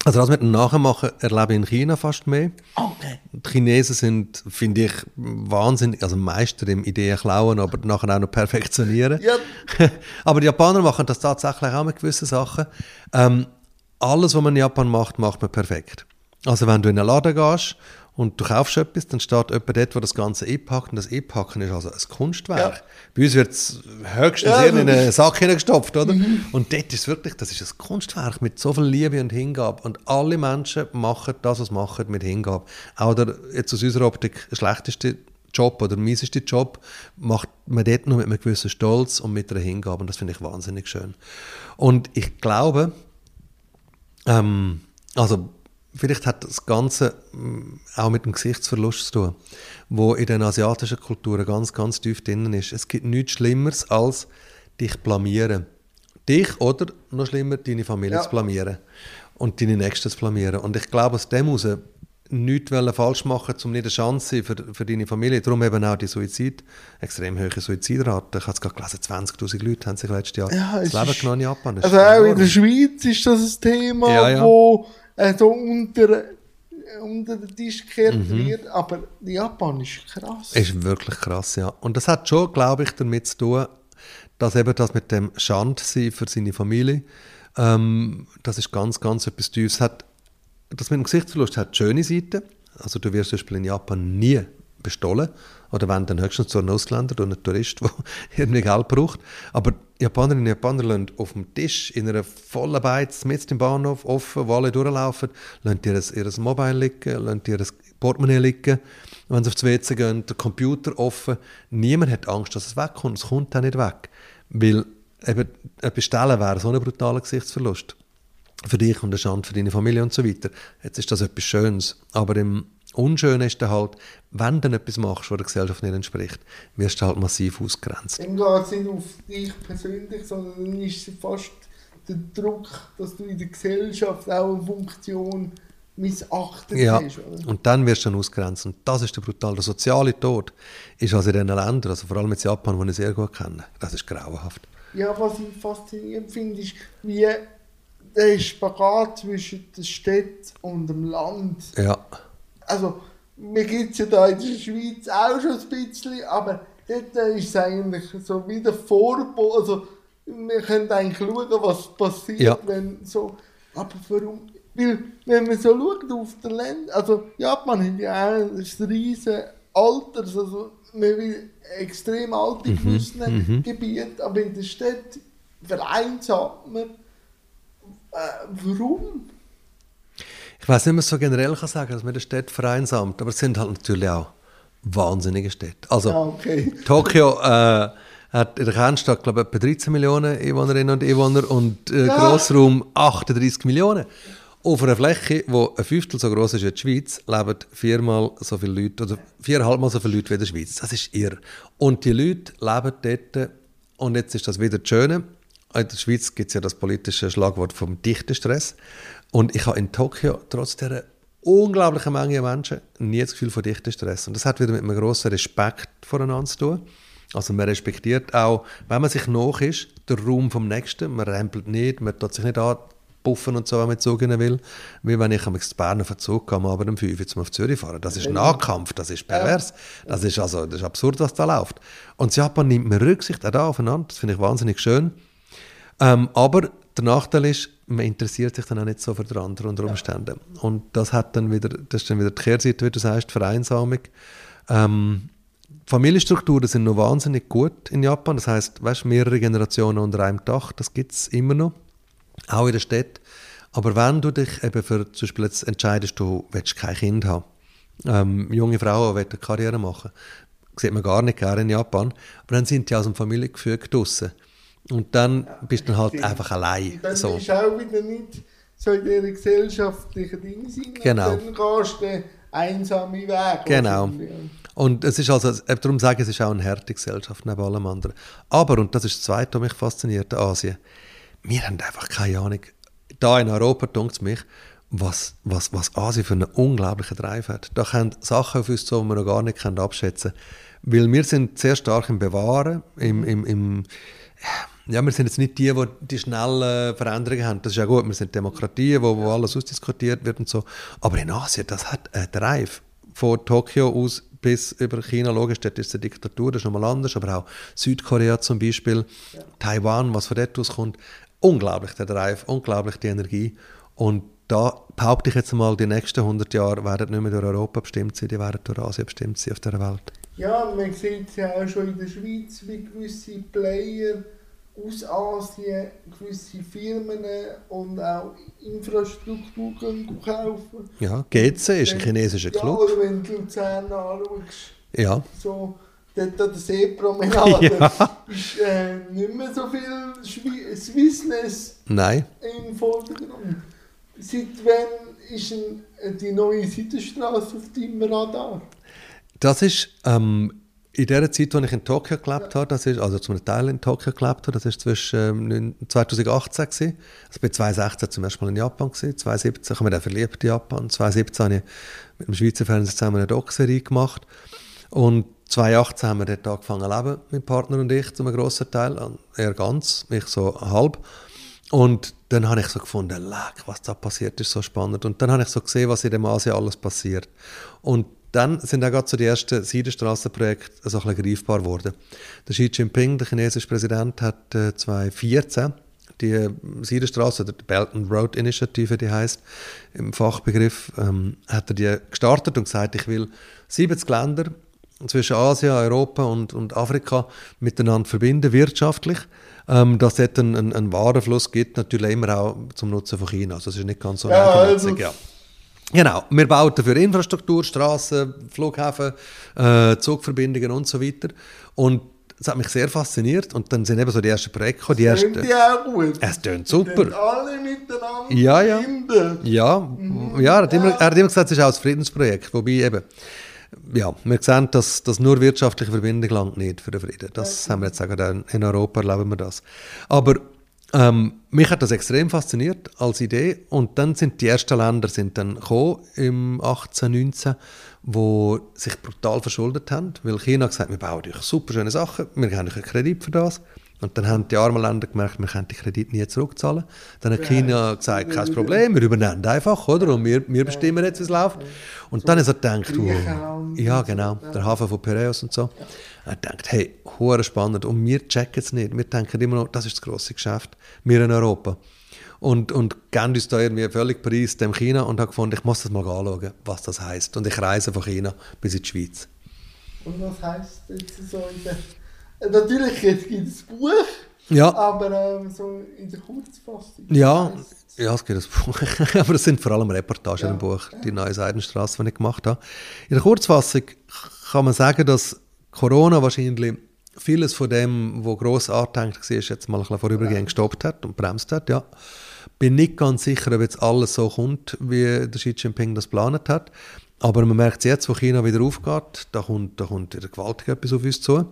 Also das mit dem Nachmachen erlebe ich in China fast mehr. Okay. Die Chinesen sind, finde ich, wahnsinnig, also Meister im Ideen klauen, aber nachher auch noch perfektionieren. Yep. Aber die Japaner machen das tatsächlich auch mit gewissen Sachen. Alles, was man in Japan macht, macht man perfekt. Also wenn du in einen Laden gehst und du kaufst etwas, dann steht jemand dort, der das Ganze einpackt. Und das Einpacken ist also ein Kunstwerk. Ja. Bei uns wird es höchstens in einen Sack hineingestopft, oder? Und dort ist es wirklich, das ist ein Kunstwerk mit so viel Liebe und Hingabe. Und alle Menschen machen das, was sie machen, mit Hingabe. Auch der, jetzt aus unserer Optik, schlechteste Job oder mieseste Job, macht man dort nur mit einem gewissen Stolz und mit einer Hingabe. Und das finde ich wahnsinnig schön. Und ich glaube, vielleicht hat das Ganze auch mit dem Gesichtsverlust zu tun, wo in den asiatischen Kulturen ganz, ganz tief drin ist. Es gibt nichts Schlimmeres, als dich blamieren. Dich oder, noch schlimmer, deine Familie zu blamieren und deine Nächsten zu blamieren. Und ich glaube, aus dem heraus nichts falsch machen, um nicht eine Chance für deine Familie. Darum eben auch die extrem hohe Suizidrate. Ich habe es gerade gelesen, 20'000 Leute haben sich letztes Jahr das Leben genommen in Japan. Also auch enorm. In der Schweiz ist das ein Thema, das also unter den Tisch gekehrt wird. Aber Japan ist krass. Ist wirklich krass, ja. Und das hat schon, glaube ich, damit zu tun, dass eben das mit dem Schande für seine Familie, das ist ganz, ganz etwas Tiefes. Das mit dem Gesichtsverlust hat schöne Seiten. Also du wirst zum Beispiel in Japan nie bestohlen. Oder wenn, dann höchstens zu einem Ausländer oder einem Tourist, der irgendwie Geld braucht. Aber Japanerinnen und Japaner lassen auf dem Tisch in einer vollen Beiz, mitten im Bahnhof, offen, wo alle durchlaufen, lassen ihr Mobile liegen, lassen ihr Portemonnaie liegen. Wenn sie aufs WC gehen, der Computer offen. Niemand hat Angst, dass es wegkommt. Es kommt auch nicht weg. Weil eben, bestellen wäre so ein brutaler Gesichtsverlust. Für dich und der Schande für deine Familie und so weiter. Jetzt ist das etwas Schönes. Aber im Unschönen ist dann halt, wenn du etwas machst, was der Gesellschaft nicht entspricht, wirst du halt massiv ausgrenzt. Dann geht es nicht auf dich persönlich, sondern dann ist fast der Druck, dass du in der Gesellschaft auch eine Funktion missachtet hast. Oder? Und dann wirst du dann ausgrenzt. Und das ist der brutale. Der soziale Tod ist also in diesen Ländern, also vor allem in Japan, die ich sehr gut kenne, das ist grauenhaft. Ja, was ich faszinierend finde, ist, wie der Spagat zwischen der Stadt und dem Land. Ja. Also, mir gibt es ja da in der Schweiz auch schon ein bisschen, aber dort ist es eigentlich so wie der Vorbau. Also, wir können eigentlich schauen, was passiert, wenn so. Aber warum? Weil, wenn man so schaut auf den Ländern, also Japan hat ja auch ein riesen Alters, also man will extrem alt in gewissen Gebieten, aber in der Stadt vereinsamt man. Warum? Ich weiß nicht, ob man es so generell kann sagen, dass man die Städte vereinsamt, aber es sind halt natürlich auch wahnsinnige Städte. Also Tokio hat in der Kernstadt, glaube ich, etwa 13 Millionen Einwohnerinnen und Einwohner und Grossraum 38 Millionen. Auf einer Fläche, die ein Fünftel so gross ist wie die Schweiz, leben viermal so viele Leute, oder 4,5-mal so viele Leute wie in der Schweiz. Das ist irre. Und die Leute leben dort, und jetzt ist das wieder das Schöne. In der Schweiz gibt es ja das politische Schlagwort vom Dichtestress. Und ich habe in Tokio trotz dieser unglaublichen Menge Menschen nie das Gefühl von Dichtestress. Und das hat wieder mit einem grossen Respekt voneinander zu tun. Also man respektiert auch, wenn man sich nah ist, den Raum vom Nächsten. Man rempelt nicht, man tut sich nicht anpuffen und so, wenn man zugehen will. Wie wenn ich am Bern auf den Zug kam, aber um 5 Uhr zum auf Zürich fahren. Das ist Nahkampf, das ist pervers. Das ist absurd, was da läuft. Und Japan nimmt mir Rücksicht auch da aufeinander. Das finde ich wahnsinnig schön. Aber der Nachteil ist, man interessiert sich dann auch nicht so für den anderen unter Umständen. Und das ist dann wieder die Kehrseite, wie du sagst, die Vereinsamung. Familienstrukturen sind noch wahnsinnig gut in Japan. Das heisst, weißt, mehrere Generationen unter einem Dach, das gibt es immer noch, auch in der Stadt. Aber wenn du dich eben für, zum Beispiel jetzt entscheidest, du willst kein Kind haben, junge Frauen wollen eine Karriere machen, das sieht man gar nicht gerne in Japan, aber dann sind die aus dem Familiengefüge draussen. Und dann bist du halt einfach allein. Dann bist du auch wieder nicht so in dieser gesellschaftlichen Dinge sein. Genau. Und dann gehst du den einsamen Weg. Genau. Und es ist also, darum sage ich, es ist auch eine harte Gesellschaft neben allem anderen. Aber, und das ist das Zweite, was mich fasziniert, Asien. Wir haben einfach keine Ahnung. Da in Europa denkt es mich, was Asien für einen unglaublichen Drive hat. Da können Sachen auf uns zu, die wir noch gar nicht abschätzen können. Weil wir sind sehr stark im Bewahren, ja, wir sind jetzt nicht die, die schnellen Veränderungen haben. Das ist ja gut, wir sind Demokratien, wo alles ausdiskutiert wird und so. Aber in Asien, das hat einen Drive. Von Tokio aus bis über China, logisch, dort ist es eine Diktatur, das ist nochmal anders, aber auch Südkorea zum Beispiel, Taiwan, was von dort aus kommt. Unglaublich der Drive, unglaublich die Energie. Und da behaupte ich jetzt mal, die nächsten 100 Jahre werden nicht mehr durch Europa bestimmt sein, die werden durch Asien bestimmt sein auf dieser Welt. Ja, man sieht es ja auch schon in der Schweiz, wie gewisse Player aus Asien gewisse Firmen und auch Infrastruktur kaufen. Ja, GC ist ein chinesischer Club. Ja, oder wenn du Luzern anschaust, so, dort an der Seepromenade ist nicht mehr so viel Swissness im Vordergrund. Seit wann ist die neue Seidenstraße auf deinem Radar? Das ist In der Zeit, als ich in Tokio gelebt habe, das ist, also zum Teil in Tokio gelebt habe, das war zwischen 2018 gewesen. Also ich war 2016 zum ersten Mal in Japan gewesen, 2017 habe ich mich verliebt in Japan, 2017 habe ich mit dem Schweizer Fernsehen zusammen eine Doc-Serie gemacht und 2018 haben wir dort angefangen zu leben, mein Partner und ich, zu einem grossen Teil, eher ganz, ich so halb. Und dann habe ich so gefunden, leck, was da passiert ist, so spannend. Und dann habe ich so gesehen, was in dem Asien alles passiert. Und dann sind auch gerade so die ersten Seidenstraßenprojekte so ein bisschen greifbar geworden. Der Xi Jinping, der chinesische Präsident, hat 2014 die Seidenstraße, oder die Belt and Road Initiative, die heisst im Fachbegriff, hat er die gestartet und gesagt, ich will 70 Länder zwischen Asien, Europa und Afrika miteinander verbinden, wirtschaftlich. Dass es einen Warenfluss gibt, natürlich immer auch zum Nutzen von China. Also es ist nicht ganz so ehrgeizig, ja. Genau, wir bauen dafür Infrastruktur, Strassen, Flughäfen, Zugverbindungen und so weiter. Und das hat mich sehr fasziniert. Und dann sind eben so die ersten Projekte gekommen. Die ersten, das klingt ja auch gut. Es klingt super. Die alle miteinander verbinden. Ja, er hat immer gesagt, es ist auch ein Friedensprojekt. Wobei eben, ja, wir sehen, dass nur wirtschaftliche Verbindung langt nicht für den Frieden. Das haben wir jetzt sagen, in Europa erleben wir das. Aber mich hat das extrem fasziniert als Idee. Und dann sind die ersten Länder gekommen im 18, 19, die sich brutal verschuldet haben. Weil China gesagt hat, wir bauen euch super schöne Sachen, wir haben euch einen Kredit für das. Und dann haben die armen Länder gemerkt, wir können die Kredite nie zurückzahlen. Dann hat China gesagt, kein Problem, wir übernehmen einfach, oder? Und wir bestimmen jetzt, wie es läuft. Und dann ist er gedacht, ja genau, der Hafen von Piräus und so. Er denkt, hey, hure spannend. Und wir checken es nicht. Wir denken immer noch, das ist das grosse Geschäft. Wir in Europa. Und geben uns da irgendwie völlig preis dem China und habe gefunden, ich muss das mal anschauen, was das heisst. Und ich reise von China bis in die Schweiz. Und was heisst jetzt so in der... Natürlich, jetzt gibt es ein Buch, ja. Aber so in der Kurzfassung. Ja, es gibt ein Buch, aber es sind vor allem Reportagen im Buch, die neue Seidenstraße, die ich gemacht habe. In der Kurzfassung kann man sagen, dass Corona wahrscheinlich vieles von dem, was gross angedenkt war, jetzt mal ein bisschen vorübergehend gestoppt hat und bremst hat. Ja. Bin nicht ganz sicher, ob jetzt alles so kommt, wie der Xi Jinping das geplant hat. Aber man merkt es jetzt, wo China wieder aufgeht, da kommt wieder gewaltig etwas auf uns zu.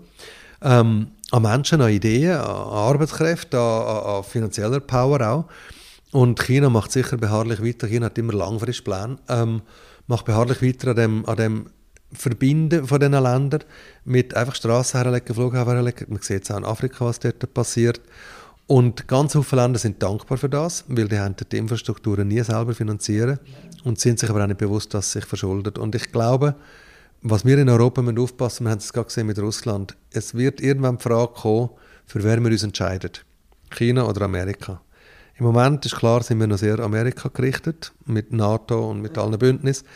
An Menschen, an Ideen, an Arbeitskräften, an finanzieller Power auch. Und China macht sicher beharrlich weiter. China hat immer langfristige Pläne. Macht beharrlich weiter an dem Verbinden von diesen Ländern mit einfach Strassen herlegen, Flughäfen herlegen. Man sieht es auch in Afrika, was dort passiert. Und ganz viele Länder sind dankbar für das, weil die haben die Infrastrukturen nie selber finanzieren und sind sich aber auch nicht bewusst, dass sie sich verschuldet. Und ich glaube, was wir in Europa aufpassen müssen, wir haben es gerade gesehen mit Russland, es wird irgendwann die Frage kommen, für wer wir uns entscheiden. China oder Amerika. Im Moment ist klar, sind wir noch sehr Amerika gerichtet, mit NATO und mit allen Bündnissen.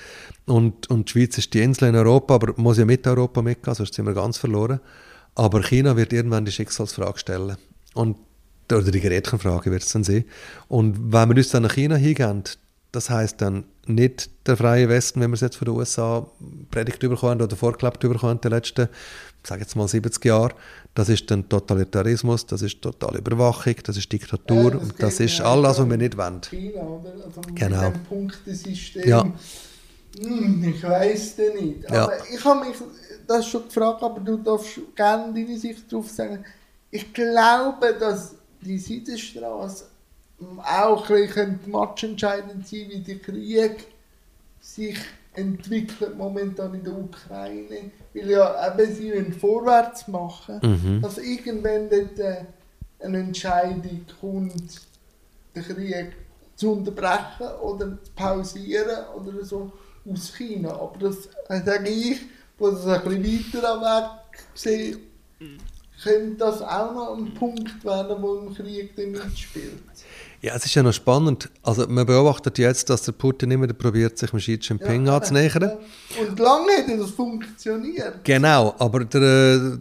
Und die Schweiz ist die Insel in Europa, aber muss ja mit Europa mitgehen, sonst sind wir ganz verloren. Aber China wird irgendwann die Schicksalsfrage stellen. Oder die Gretchenfrage wird es dann sein. Und wenn wir uns dann nach China hingehen, das heisst dann nicht der freie Westen, wenn wir es jetzt von den USA predigt bekommen oder vorgelebt bekommen in den letzten, sage jetzt mal 70 Jahren. Das ist dann Totalitarismus, das ist totale Überwachung, das ist Diktatur. Und das ist alles, was wir nicht wollen. China, oder? Also genau. Mit dem Punktesystem. Ja. Ich weiss es nicht. Ja. Aber ich habe mich das schon gefragt, aber du darfst gerne deine Sicht darauf sagen. Ich glaube, dass die Seidenstraße auch matchentscheidend sein, wie der Krieg sich entwickelt momentan in der Ukraine, weil ja eben sie vorwärts machen wollen, dass irgendwann dort eine Entscheidung kommt, den Krieg zu unterbrechen oder zu pausieren oder so aus China. Aber das sage ich, wo das ein bisschen weiter am Weg sehe, könnte das auch noch ein Punkt werden, wo im Krieg mitspielt. Ja, es ist ja noch spannend. Also man beobachtet jetzt, dass der Putin immer probiert, sich mit Xi Jinping anzunähern. Und lange hat das funktioniert. Genau, aber der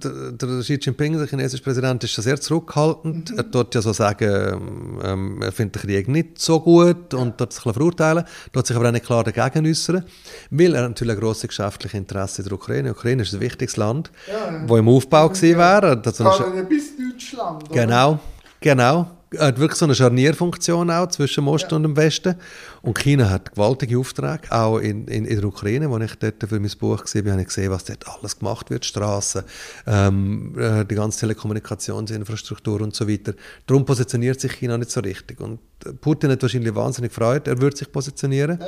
Xi Jinping, der chinesische Präsident, ist schon sehr zurückhaltend. Er tut ja so sagen, er findet den Krieg nicht so gut und tut sich verurteilen, tut sich aber auch nicht klar dagegen äußern, weil er natürlich ein grosses geschäftliches Interesse in der Ukraine. Die Ukraine ist ein wichtiges Land, das im Aufbau gewesen wäre. Gerade bis Deutschland. Oder? Genau. hat wirklich so eine Scharnierfunktion auch zwischen dem Osten und dem Westen. Und China hat gewaltige Aufträge, auch in der Ukraine, wo ich dort für mein Buch gesehen habe, ich gesehen, was dort alles gemacht wird, Strassen, die ganze Telekommunikationsinfrastruktur und so weiter. Darum positioniert sich China nicht so richtig. Und Putin hat wahrscheinlich wahnsinnig Freude, er würde sich positionieren. Ja,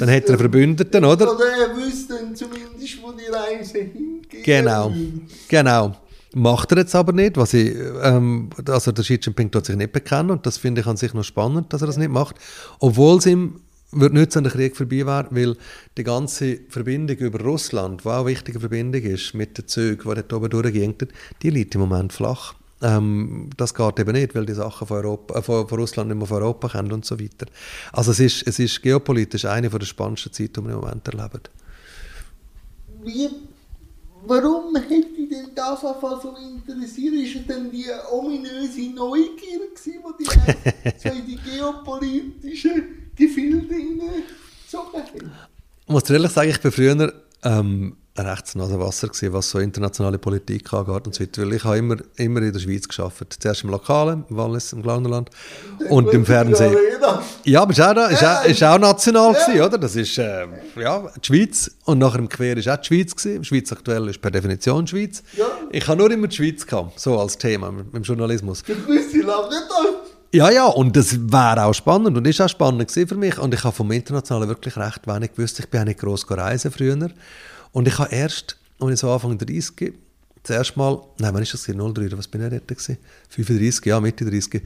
dann hätte er einen Verbündeten, oder? Oder er wüsste zumindest, wo die Reise hingeht. Genau. Macht er jetzt aber nicht, was ich, also der Xi Jinping tut sich nicht bekennen und das finde ich an sich noch spannend, dass er das nicht macht, obwohl es ihm würde nützen, wenn der Krieg vorbei wäre, weil die ganze Verbindung über Russland, die auch eine wichtige Verbindung ist mit den Zügen, die dort oben durchgehen, die liegt im Moment flach. Das geht eben nicht, weil die Sachen von Russland nicht mehr von Europa kommen und so weiter. Also es ist geopolitisch eine der spannendsten Zeiten, die wir im Moment erleben. Warum hätte ich denn das so interessiert? Ist denn die ominöse Neugier gewesen, die so in die geopolitischen Gefilde hineingezogen hat? Ich muss ehrlich sagen, ich bin früher rechts nach dem Wasser gewesen, was so internationale Politik angeht und so weiter. Weil ich habe immer in der Schweiz gearbeitet. Zuerst im Lokalen, im Wallis, im Glarnerland und im Fernsehen. Ja, aber ist auch national gewesen, oder? Das ist die Schweiz und nachher im Quer ist auch die Schweiz gewesen. Schweiz Aktuell ist per Definition die Schweiz. Ja. Ich habe nur immer die Schweiz gehabt, so als Thema im Journalismus. Du bist die Lage nicht auf. Ja, und das wäre auch spannend und ist auch spannend gewesen für mich. Und ich habe vom Internationalen wirklich recht wenig gewusst. Ich bin auch nicht gross reisen früher. Und ich habe erst, als ich so Anfang 30, das erste Mal, nein, wann war das? 03, oder was bin ich dort? 35, ja, Mitte 30.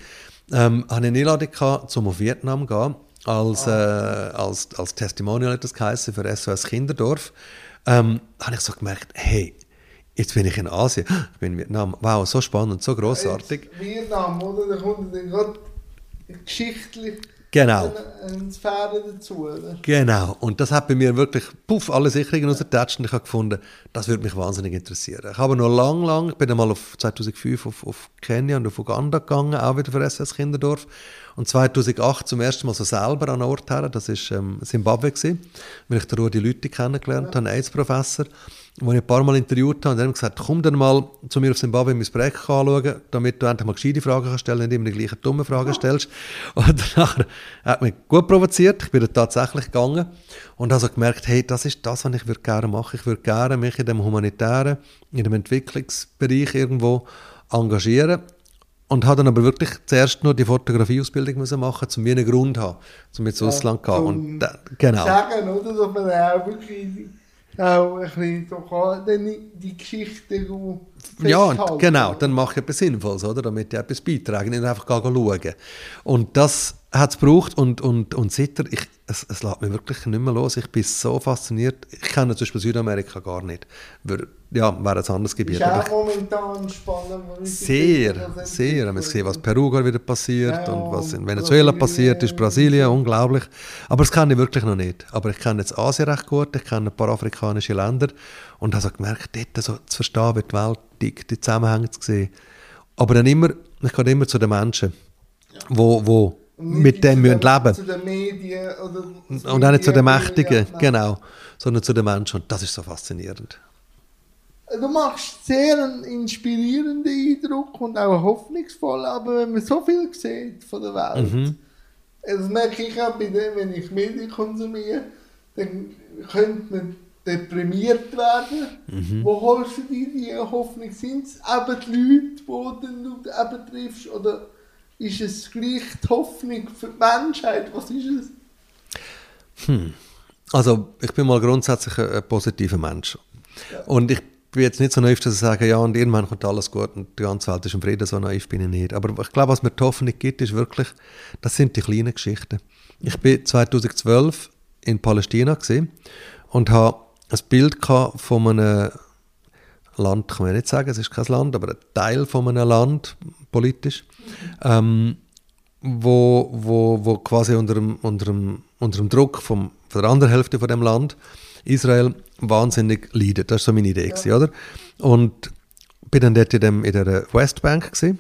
Hatte ich eine Einladung gehabt, um auf Vietnam zu gehen, als Testimonial hat das geheißen, für SOS Kinderdorf. Habe ich so gemerkt, hey, jetzt bin ich in Asien, ich bin in Vietnam. Wow, so spannend, so grossartig. Ja, Vietnam, oder? Da kommt dann gerade geschichtlich. Genau. Eine Sphäre dazu, oder? Genau. Und das hat bei mir wirklich alle Sicherungen rausgetatscht und ich habe gefunden, das würde mich wahnsinnig interessieren. Ich habe noch lang, ich bin einmal auf 2005 auf Kenia und auf Uganda gegangen, auch wieder für SOS Kinderdorf. Und 2008 zum ersten Mal so selber an Ort her, das war Zimbabwe gewesen, weil ich den Rudi Lüthi kennengelernt habe, einen AIDS-Professor, den ich ein paar Mal interviewt habe und dann habe ich gesagt, komm dann mal zu mir auf Zimbabwe in mein Projekt anschauen, damit du endlich mal gescheite Fragen stellen kannst, nicht immer die gleichen dummen Fragen stellst. Und danach hat mich gut provoziert, ich bin dann tatsächlich gegangen und habe so gemerkt, hey, das ist das, was ich würde gerne machen. Ich würde gerne mich in dem humanitären, in dem Entwicklungsbereich irgendwo engagieren. Und habe dann aber wirklich zuerst nur die Fotografieausbildung machen müssen, um einen Grund zu haben, um ins Ausland zu gehen. Und sagen, oder, dass man auch wirklich auch ein bisschen die Geschichte festhält. Ja, genau, dann mache ich etwas Sinnvolles, oder, damit ich etwas beitrage, nicht einfach schauen. Und das hat es gebraucht und seither, es lässt mich wirklich nicht mehr los. Ich bin so fasziniert. Ich kenne zum Beispiel Südamerika gar nicht. Wäre ein anderes Gebiet. Ist auch momentan spannend. Sehr. Man sieht, was in Peru gerade wieder passiert und was in Venezuela passiert ist, Brasilien, unglaublich. Aber das kenne ich wirklich noch nicht. Aber ich kenne jetzt Asien recht gut, ich kenne ein paar afrikanische Länder und habe so gemerkt, dort so zu verstehen, wie die Welt tickt, die Zusammenhänge zu sehen. Aber dann ich gehe immer zu den Menschen, die mit dem müssen leben. Zu den Medien oder und auch nicht zu den Mächtigen, genau, sondern zu den Menschen. Und das ist so faszinierend. Du machst sehr einen inspirierenden Eindruck und auch hoffnungsvoll, aber wenn man so viel sieht von der Welt, das merke ich auch bei dem, wenn ich Medien konsumiere, dann könnte man deprimiert werden. Wo holst du dir die Hoffnung? Sind es eben die Leute, die du eben triffst, oder ist es gleich die Hoffnung für die Menschheit? Was ist es? Also, ich bin mal grundsätzlich ein positiver Mensch. Ja. Und ich bin jetzt nicht so naiv, dass ich sage, ja, und irgendwann kommt alles gut und die ganze Welt ist im Frieden, so naiv bin ich nicht. Aber ich glaube, was mir die Hoffnung gibt, ist wirklich, das sind die kleinen Geschichten. Ich war 2012 in Palästina und habe ein Bild von einem Land, kann man nicht sagen, es ist kein Land, aber ein Teil von einem Land, politisch, wo quasi unter dem Druck von der anderen Hälfte von dem Land, Israel, wahnsinnig leidet. Das war so meine Idee, oder? Und bin dann dort in der Westbank gewesen,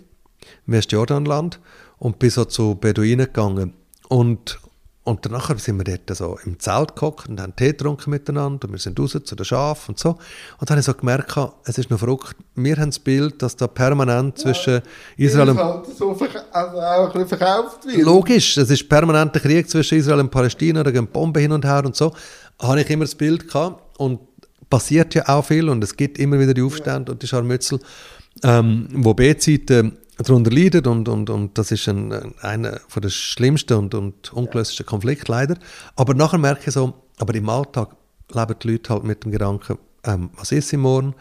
im Westjordanland, und bin so zu Beduinen gegangen. Und Und danach sind wir dort so im Zelt gehockt und haben Tee getrunken miteinander und wir sind raus zu den Schafen und so. Und dann habe ich so gemerkt, es ist noch verrückt. Wir haben das Bild, dass da permanent zwischen Israel und... Halt so auch ein bisschen verkauft wird. Logisch, es ist permanent ein Krieg zwischen Israel und Palästina, da gehen Bomben hin und her und so. Da habe ich immer das Bild gehabt und passiert ja auch viel und es gibt immer wieder die Aufstände und die Scharmützel, wo B-Zeiten darunter leidet und das ist einer der schlimmsten und ungelösten Konflikte leider. Aber nachher merke ich so, aber im Alltag leben die Leute halt mit dem Gedanken, was ist sie morgen?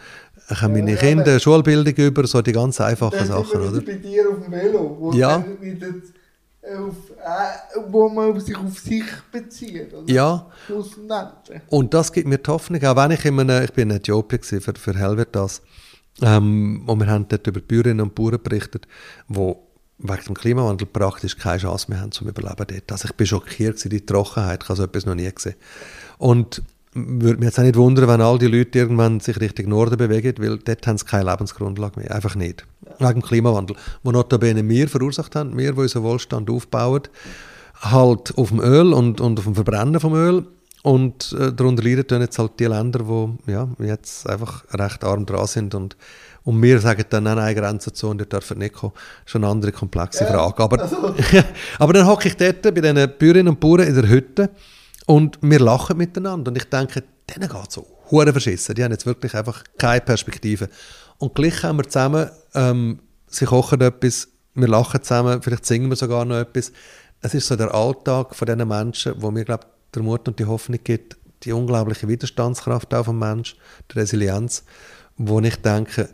Kommen meine Kinder eine Schulbildung über, so die ganz einfachen Sachen, oder? Bei dir auf dem Velo, wo, wo man sich auf sich bezieht. Oder? Ja, und das gibt mir die Hoffnung, auch wenn ich ich bin in Äthiopien für Helvetas. Und wir haben dort über die Bäuerinnen und Bauern berichtet, die wegen dem Klimawandel praktisch keine Chance mehr haben zum Überleben dort. Also ich war schockiert, die Trockenheit, ich habe so etwas noch nie gesehen. Und würde mich jetzt auch nicht wundern, wenn all die Leute irgendwann sich Richtung Norden bewegen, weil dort haben sie keine Lebensgrundlage mehr, einfach nicht. Ja. Wegen dem Klimawandel, wo notabene wir verursacht haben, wir, die unseren Wohlstand aufbauen, halt auf dem Öl und auf dem Verbrennen vom Öl. Und darunter leiden jetzt halt die Länder, die jetzt einfach recht arm dran sind. Und wir sagen dann, nein, Grenzenzone, dort dürfen nicht kommen. Das ist schon eine andere, komplexe Frage. Aber dann hocke ich dort bei diesen Bäuerinnen und Bauern in der Hütte und wir lachen miteinander. Und ich denke, denen geht es so hure verschissen. Die haben jetzt wirklich einfach keine Perspektive. Und gleich haben wir zusammen, sie kochen etwas, wir lachen zusammen, vielleicht singen wir sogar noch etwas. Es ist so der Alltag von diesen Menschen, wo wir, glaube ich, der Mut und die Hoffnung gibt, die unglaubliche Widerstandskraft auf dem Menschen, die Resilienz, wo ich denke,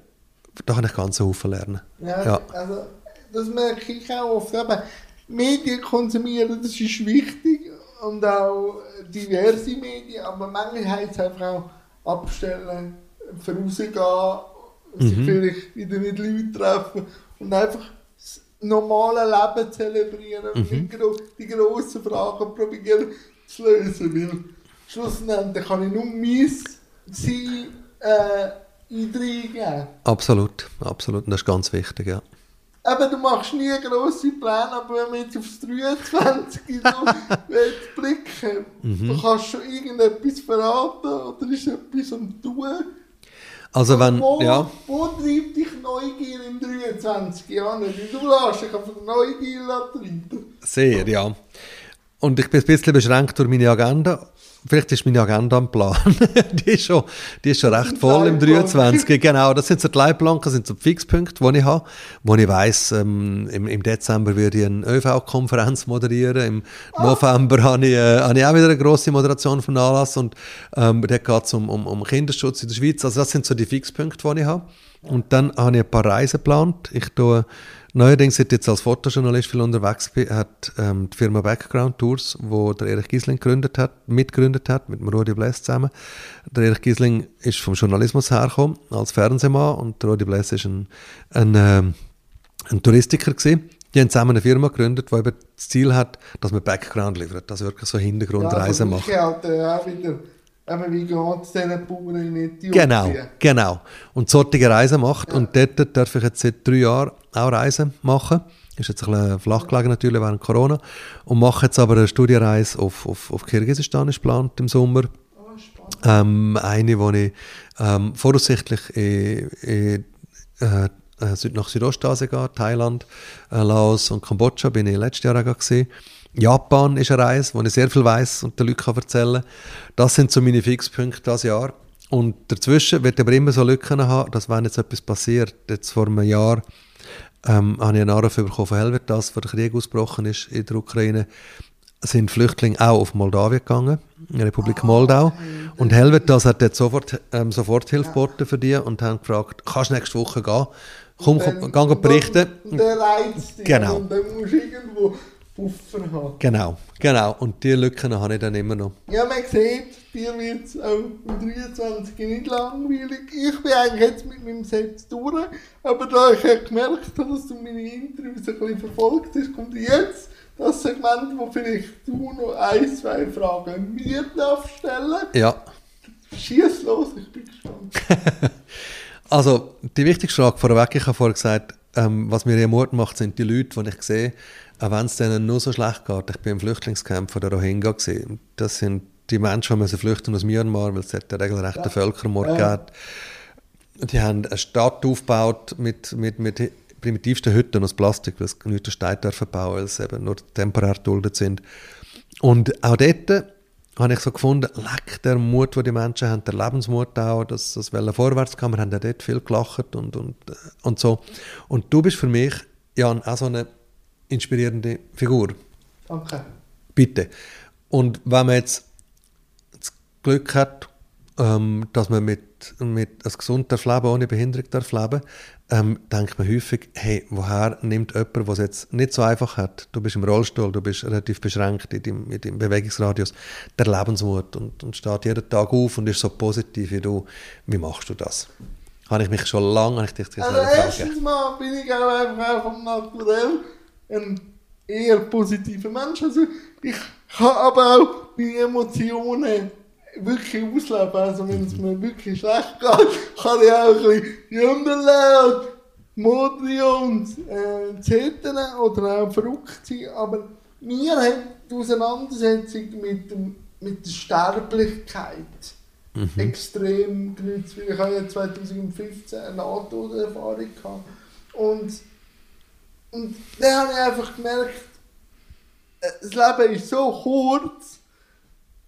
da kann ich ganz Haufen lernen. Ja. Also, das merke ich auch oft. Aber Medien konsumieren, das ist wichtig und auch diverse Medien, aber manchmal heißt es einfach auch abstellen, vorausgehen, sich vielleicht wieder mit Leuten treffen und einfach das normale Leben zelebrieren und nicht die grossen Fragen probieren zu lösen, weil schlussendlich kann ich nur mein Ziel eingeben. Absolut, und das ist ganz wichtig, ja. Eben, du machst nie grosse Pläne, aber wenn wir jetzt aufs 23 blicken, du kannst schon irgendetwas verraten oder ist etwas am Tun? Also wenn, wo treibt dich Neugier in 23 Jahren? Du lässt dich auf Neugier treiben. Sehr, ja. Und ich bin ein bisschen beschränkt durch meine Agenda. Vielleicht ist meine Agenda am Plan. die ist schon recht voll im 23. Genau, das sind so die Leitplanken, das sind so die Fixpunkte, die ich habe. Wo ich weiss, im Dezember würde ich eine ÖV-Konferenz moderieren. Im November habe ich auch wieder eine grosse Moderation vom Anlass. Und dort geht es um Kinderschutz in der Schweiz. Also das sind so die Fixpunkte, die ich habe. Und dann habe ich ein paar Reisen geplant. Ich tue neuerdings, seit ich jetzt als Fotojournalist viel unterwegs bin, hat die Firma Background Tours, die der Erich Giesling mitgegründet hat, mit dem Rudi Bless zusammen. Der Erich Giesling ist vom Journalismus hergekommen, als Fernsehmann, und der Rudi Bless war ein Touristiker gewesen. Die haben zusammen eine Firma gegründet, die eben das Ziel hat, dass man Background liefert, dass wirklich so Hintergrundreisen macht. Aber wie geht es diesen Bauern in Äthiopien? Genau. Und solche Reisen macht. Ja. Und dort darf ich jetzt seit 3 Jahren auch Reisen machen. Ist jetzt ein bisschen flach gelegen natürlich während Corona. Und mache jetzt aber eine Studienreise auf Kirgisistan, ist geplant im Sommer. Oh, spannend. Eine, die ich voraussichtlich nach Südostasien gehe, Thailand, Laos und Kambodscha, bin ich letztes Jahr auch gesehen. Japan ist eine Reise, wo ich sehr viel weiss und den Leuten erzählen kann. Das sind so meine Fixpunkte dieses Jahr. Und dazwischen wird aber immer so Lücken haben, dass wenn jetzt etwas passiert, jetzt vor einem Jahr habe ich einen Anruf bekommen von Helvetas, wo der Krieg ausgebrochen ist in der Ukraine, sind Flüchtlinge auch auf Moldawien gegangen, in der Republik Moldau. Und Helvetas hat dort sofort Hilfe geboten für die und haben gefragt, kannst du nächste Woche gehen? Komm, berichten. Der leidet dich. Genau. Und dann musst du irgendwo... Genau. Und diese Lücken habe ich dann immer noch. Ja, man sieht, dir wird es auch im 23. nicht langweilig. Ich bin eigentlich jetzt mit meinem Set durch, aber da ich gemerkt habe, dass du meine Interviews ein bisschen verfolgt hast, kommt jetzt das Segment, wo vielleicht du noch 1-2 Fragen mir darfst stellen. Ja. Schiess los, ich bin gespannt. Also, die wichtigste Frage vorweg, ich habe vorher gesagt, Was mir ja Mut macht, sind die Leute, die ich sehe, auch wenn es denen nur so schlecht geht. Ich war im Flüchtlingscamp von der Rohingya. Das sind die Menschen, die flüchten aus Myanmar, weil es dort einen regelrechten Völkermord gab. Die haben eine Stadt aufgebaut mit primitivsten Hütten aus Plastik, weil sie nicht den Stein bauen, weil sie eben nur temporär geduldet sind. Und auch dort habe ich so gefunden, leck, der Mut, den die Menschen haben, der Lebensmut auch, dass das vorwärts kam. Wir haben ja dort viel gelacht und so. Und du bist für mich, Jan, auch so eine inspirierende Figur. Danke. Bitte. Und wenn man jetzt das Glück hat, dass man mit einem gesunden Leben, ohne Behinderung leben darf, denkt man häufig, hey, woher nimmt jemand, der es jetzt nicht so einfach hat, du bist im Rollstuhl, du bist relativ beschränkt in deinem Bewegungsradius, der Lebensmut und steht jeden Tag auf und ist so positiv wie du. Wie machst du das? Habe ich mich schon lange an dich gefragt. Also erstens mal bin ich auch einfach vom Naturell ein eher positiver Mensch. Also ich kann aber auch meine Emotionen wirklich ausleben, also wenn es mir wirklich schlecht geht, kann ich auch ein bisschen jümmeln, Modi und Zetteln oder auch verrückt sein, aber mir hat die Auseinandersetzung mit der Sterblichkeit extrem genützt, weil ich habe ja 2015 eine Nahtoderfahrung gehabt und dann habe ich einfach gemerkt, das Leben ist so kurz,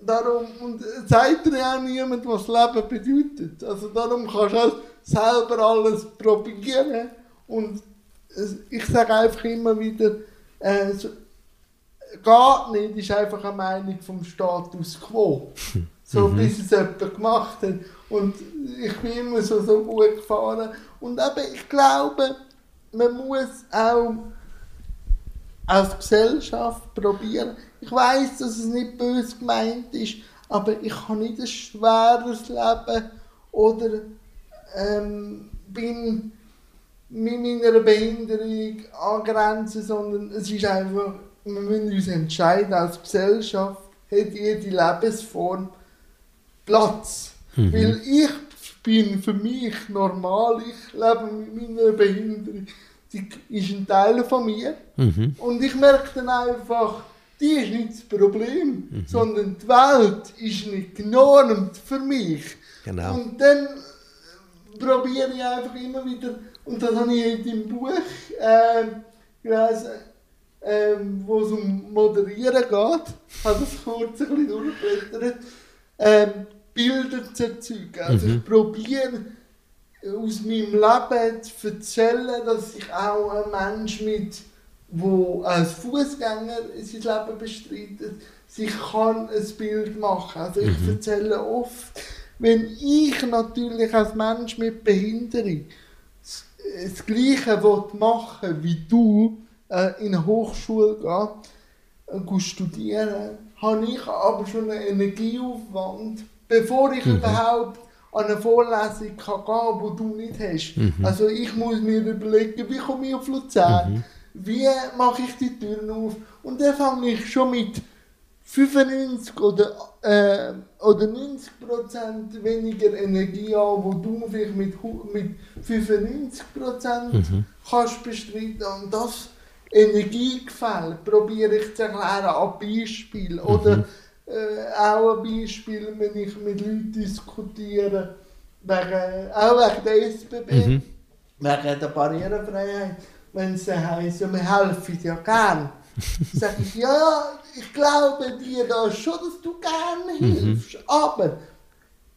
darum, und sagt dir ja auch niemand, was Leben bedeutet. Also darum kannst du auch selber alles propagieren. Und ich sage einfach immer wieder, so, geht nicht, ist einfach eine Meinung vom Status quo. So bis es jemand gemacht hat. Und ich bin immer so gut gefahren. Und eben, ich glaube, man muss auch als Gesellschaft probieren. Ich weiss, dass es nicht böse gemeint ist, aber ich habe nicht ein schweres Leben oder bin mit meiner Behinderung an Grenzen, sondern es ist einfach, wir müssen uns entscheiden, als Gesellschaft hat jede Lebensform Platz. Weil ich bin für mich normal, ich lebe mit meiner Behinderung, die ist ein Teil von mir und ich merke dann einfach, die ist nicht das Problem, sondern die Welt ist nicht genormt für mich. Genau. Und dann probiere ich einfach immer wieder, und das habe ich in deinem Buch gelesen, wo es um Moderieren geht, ich habe das kurz ein bisschen durchblättert, Bilder zu erzeugen. Also ich probiere aus meinem Leben zu erzählen, dass ich auch ein Mensch wo als Fußgänger sein Leben bestreitet, sich kann ein Bild machen. Also ich erzähle oft, wenn ich natürlich als Mensch mit Behinderung das Gleiche machen will, wie du in eine Hochschule gehst, studieren, habe ich aber schon einen Energieaufwand, bevor ich überhaupt an eine Vorlesung kann gehen, die du nicht hast. Also ich muss mir überlegen, wie komme ich auf Luzern? Wie mache ich die Türen auf? Und dann fange ich schon mit 95 oder 90% weniger Energie an, wo du vielleicht mit 95% kannst bestreiten. Und das Energiegefälle probiere ich zu erklären an Beispielen. Oder auch ein Beispiel, wenn ich mit Leuten diskutiere, auch wegen der SBB, wegen der Barrierefreiheit. Wenn es heisst, ja, wir helfen ja gern, sage ich, ja, ich glaube dir das schon, dass du gerne hilfst, aber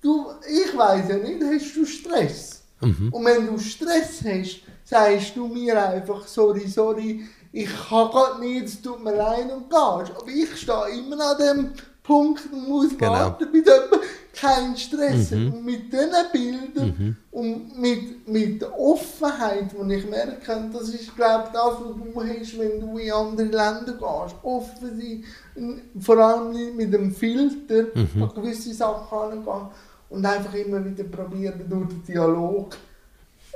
ich weiss ja nicht, hast du Stress? Und wenn du Stress hast, sagst du mir einfach, sorry, ich kann gerade nicht, es tut mir leid und gehst. Aber ich stehe immer an dem Punkt und muss warten, bis jemand keinen Stress hat. Und mit diesen Bildern und mit der Offenheit, die ich merke, das ist, glaube ich, das, was du hast, wenn du in andere Länder gehst. Offen sein, vor allem mit dem Filter an gewisse Sachen herangehen und einfach immer wieder probieren, durch den Dialog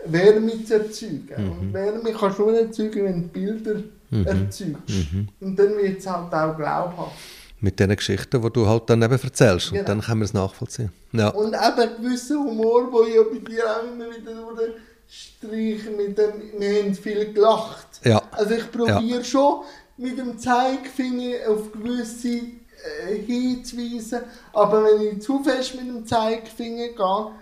Wärme zu erzeugen. Und Wärme kannst du nur erzeugen, wenn du Bilder erzeugst. Und dann wird es halt auch glaubhaft. Mit diesen Geschichten, die du halt dann eben erzählst. Genau. Und dann können wir es nachvollziehen. Ja. Und eben gewissen Humor, der ja bei dir auch immer wieder durch Streich mit dem, wir haben viel gelacht. Ja. Also ich probiere schon mit dem Zeigefinger auf gewisse hinzuweisen, aber wenn ich zu fest mit dem Zeigefinger gehe,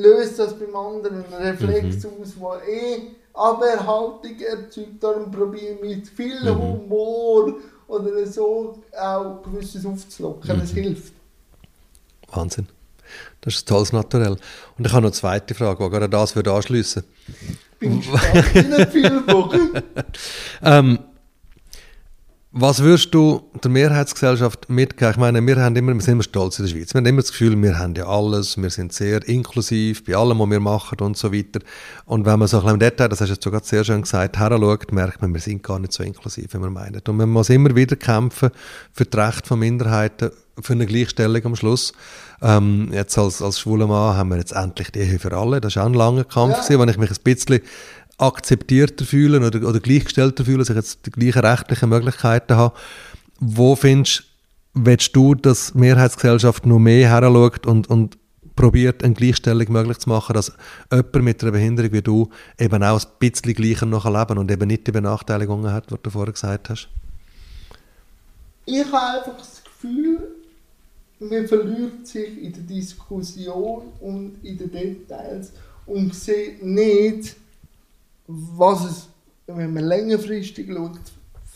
löst das beim anderen einen Reflex aus, der Aberhaltung erzeugt. Darum probiere ich mit viel Humor oder so auch gewisses aufzulocken. Das hilft. Wahnsinn. Das ist ein tolles Naturell. Und ich habe noch eine zweite Frage, die gerade das würde anschliessen. Ich bin gespannt in den vielen Wochen. Was würdest du der Mehrheitsgesellschaft mitgeben? Ich meine, wir sind immer stolz in der Schweiz. Wir haben immer das Gefühl, wir haben ja alles, wir sind sehr inklusiv bei allem, was wir machen und so weiter. Und wenn man so ein bisschen im Detail, das hast du jetzt sogar sehr schön gesagt, heranschaut, merkt man, wir sind gar nicht so inklusiv, wie wir meinen. Und man muss immer wieder kämpfen für die Rechte von Minderheiten, für eine Gleichstellung am Schluss. Jetzt als schwuler Mann haben wir jetzt endlich die Ehe für alle. Das war auch ein langer Kampf, wenn ich mich ein bisschen akzeptierter fühlen oder gleichgestellter fühlen, dass ich jetzt die gleichen rechtlichen Möglichkeiten habe. Wo willst du, dass die Mehrheitsgesellschaft noch mehr heranschaut und probiert, eine Gleichstellung möglich zu machen, dass jemand mit einer Behinderung wie du eben auch ein bisschen gleicher noch leben und eben nicht die Benachteiligungen hat, die du vorher gesagt hast? Ich habe einfach das Gefühl, man verliert sich in der Diskussion und in den Details und sieht nicht, was es, wenn man längerfristig schaut,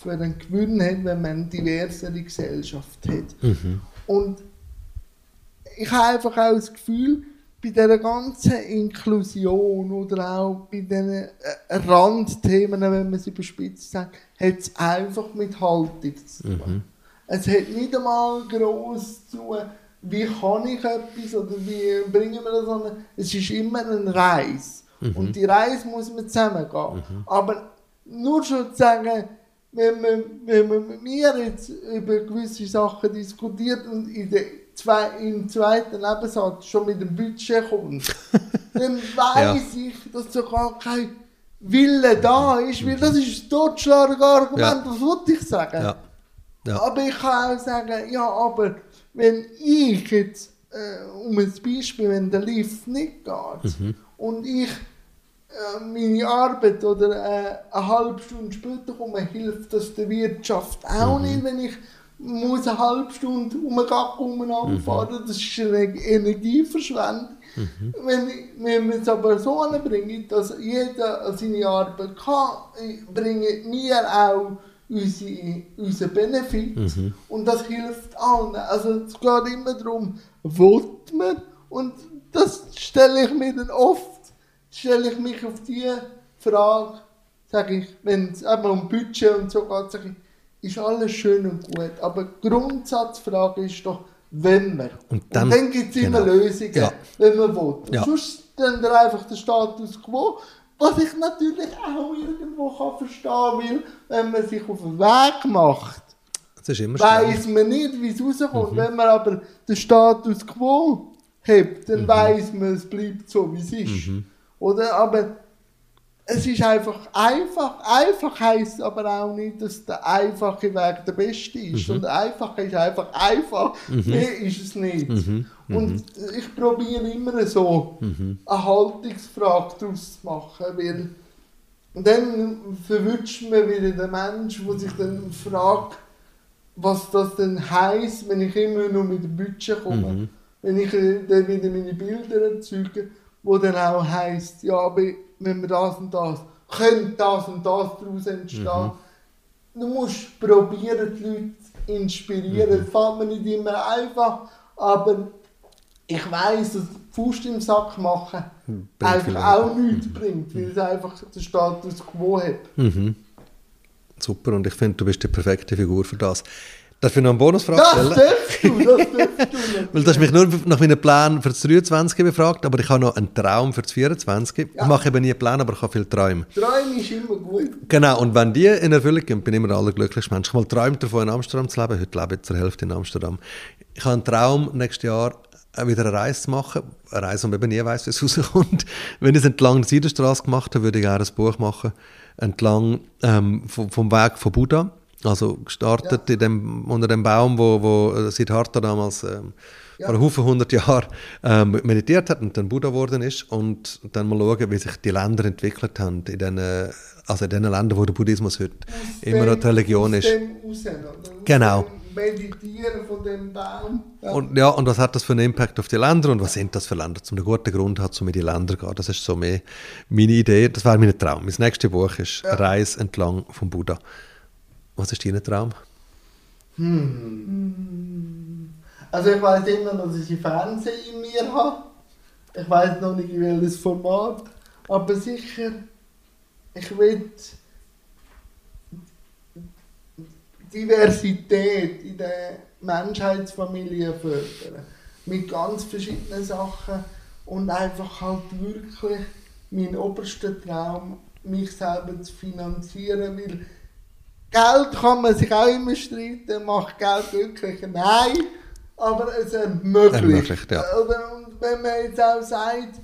für einen Gewinn hat, wenn man eine diversere Gesellschaft hat. Und ich habe einfach auch das Gefühl, bei dieser ganzen Inklusion oder auch bei diesen Randthemen, wenn man sie überspitzt sagt, hat es einfach mit Haltung zu tun. Es hat nicht einmal gross zu tun, wie kann ich etwas oder wie bringen wir das an. Es ist immer eine Reise. Und die Reise muss man zusammengehen. Aber nur schon zu sagen, wenn man mit mir jetzt über gewisse Sachen diskutiert und im zweiten Nebensatz schon mit dem Budget kommt, dann weiss ich, dass so gar kein Wille da ist, weil das ist ein totschlagendes Argument, was wollte ich sagen. Aber ich kann auch sagen, ja, aber wenn ich jetzt, um ein Beispiel, wenn der Lift nicht geht, und ich meine Arbeit oder eine halbe Stunde später komme, hilft das der Wirtschaft auch nicht, wenn ich muss eine halbe Stunde umfahren. Das ist eine Energieverschwendung. Wenn man es aber so anbringt, dass jeder seine Arbeit kann, bringen wir auch unsere Benefit. Und das hilft allen. Also es geht immer darum, will man, und das stelle ich mich auf die Frage, sage ich, wenn es einmal um Budget und so geht, sage ich, ist alles schön und gut, aber die Grundsatzfrage ist doch, wenn man. Und dann gibt es immer Lösungen, wenn man will. Und sonst dann einfach der Status quo, was ich natürlich auch irgendwo kann verstehen will, wenn man sich auf den Weg macht. Weiss man nicht, wie es rauskommt, wenn man aber den Status quo hat, dann weiss man, es bleibt so, wie es ist. Oder? Aber es ist einfach. Einfach heisst aber auch nicht, dass der einfache Weg der beste ist. Und einfach ist einfach. Mehr ist es nicht. Und ich probiere immer so eine Haltungsfrage daraus zu machen, weil dann verwünscht man wieder den Menschen, der sich dann fragt, was das denn heisst, wenn ich immer nur mit dem Budget komme. Wenn ich dann wieder meine Bilder erzeuge, wo dann auch heisst, ja, aber wenn wir das und das, könnte das und das daraus entstehen. Du musst probieren, die Leute zu inspirieren. Das fällt mir nicht immer einfach, aber ich weiss, dass Fuß im Sack machen einfach auch nichts bringt, weil es einfach den Status quo hat. Super, und ich finde, du bist die perfekte Figur für das. Darf ich noch eine Bonusfrage stellen? Das darfst du. Weil du hast mich nur nach meinen Plänen für das 23 befragt, aber ich habe noch einen Traum für das 24. Ja. Ich mache eben nie einen Plan, aber ich habe viele Träume. Träume ist immer gut. Genau, und wenn die in Erfüllung gehen, bin ich immer der allerglücklichste Mensch. Ich habe mal geträumt davon, in Amsterdam zu leben. Heute lebe ich zur Hälfte in Amsterdam. Ich habe einen Traum, nächstes Jahr wieder eine Reise zu machen. Eine Reise, wo man eben nie weiss, wie es rauskommt. Wenn ich es entlang der Seidenstraße gemacht habe, würde ich gerne ein Buch machen, entlang vom Weg von Buddha. Also gestartet unter dem Baum, wo Siddhartha damals vor Haufen 100 Jahren meditiert hat und dann Buddha geworden ist. Und dann mal schauen, wie sich die Länder entwickelt haben, in den Ländern, wo der Buddhismus heute immer noch die Religion ist. Genau. Meditieren von dem Baum. Und was hat das für einen Impact auf die Länder und was sind das für Länder? Zum einen guten Grund hat, um in die Länder zu gehen. Das ist so mehr meine Idee. Das wäre mein Traum. Mein nächstes Buch ist Reise entlang vom Buddha. Was ist dein Traum? Also ich weiß immer noch, dass ich einen Fernseher in mir habe. Ich weiß noch nicht, welches Format. Aber sicher, ich will Diversität in der Menschheitsfamilie fördern. Mit ganz verschiedenen Sachen und einfach halt wirklich mein oberster Traum, mich selber zu finanzieren, weil Geld kann man sich auch immer streiten, macht Geld wirklich nein, aber es ermöglicht. Und wenn man jetzt auch sagt,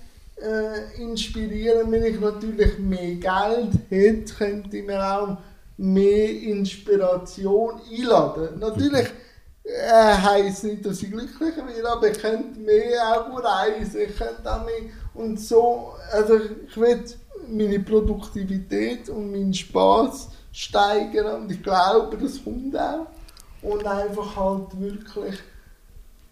inspirieren, wenn ich natürlich mehr Geld hätte, könnte ich mir auch mehr Inspiration einladen. Natürlich heisst nicht, dass ich glücklich bin, aber ich könnte mehr auch reisen, ich könnte auch mehr und so, also ich will meine Produktivität und meinen Spass steigern und ich glaube, das kommt auch. Und einfach halt wirklich,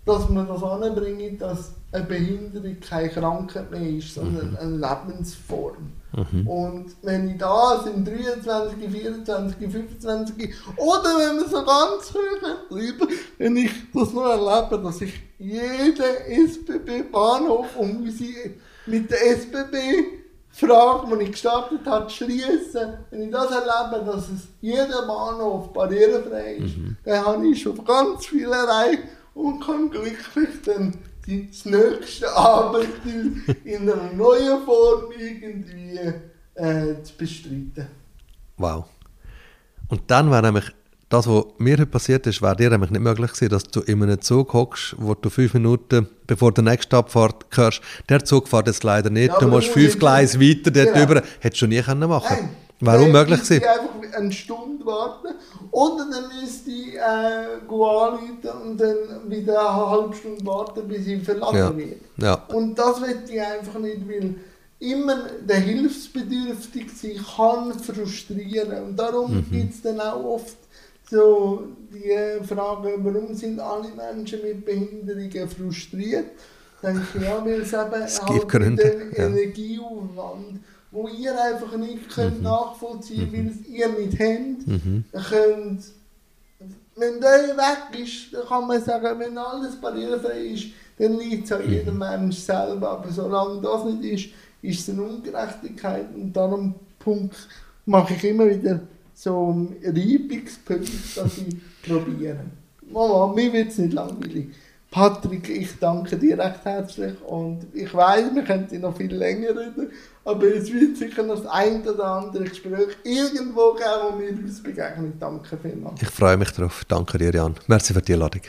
dass man das anbringt, dass eine Behinderung keine Krankheit mehr ist, sondern eine Lebensform. Mhm. Und wenn ich das im 23, 24, 25 oder wenn wir so ganz hoch bleiben, wenn ich das noch erlebe, dass ich jeden SBB-Bahnhof um mit der SBB-Frage, die ich gestartet habe, schließe, wenn ich das erlebe, dass es jeder Bahnhof barrierefrei ist, dann habe ich schon ganz viel erreicht und kann glücklich dann das nächste Abenteuer in einer neuen Form irgendwie zu bestreiten. Wow. Und dann wäre nämlich das, was mir heute passiert ist, wäre dir nämlich nicht möglich gewesen, dass du in einem Zug hockst, wo du 5 Minuten bevor der nächste Abfahrt hörst, der Zug fährt jetzt leider nicht, ja, du musst 5 Gleise weiter dort drüber. Hättest du nie machen können. Warum möglich gewesen? Ich einfach eine Stunde warten oder dann müsste ich anrufen und dann wieder eine halbe Stunde warten, bis ich verlassen wird. Ja. Und das möchte ich einfach nicht, weil immer der hilfsbedürftig sein kann frustrieren. Und darum gibt es dann auch oft so die Frage, warum sind alle Menschen mit Behinderungen frustriert? Dann denke ich, ja, weil es eben den Energieaufwand wo ihr einfach nicht könnt nachvollziehen könnt, weil es ihr nicht habt. Könnt, wenn der weg ist, dann kann man sagen, wenn alles barrierefrei ist, dann liegt es an jedem Mensch selber. Aber solange das nicht ist, ist es eine Ungerechtigkeit. Und darum mache ich immer wieder so einen Reibungspunkt, dass ich probiere. Mama, mir wird es nicht langweilig. Patrick, ich danke dir recht herzlich und ich weiss, wir könnten noch viel länger reden, aber es wird sicher noch das ein oder andere Gespräch irgendwo geben, wo wir uns begegnen. Danke vielmals. Ich freue mich drauf. Danke dir, Jan. Merci für die Einladung.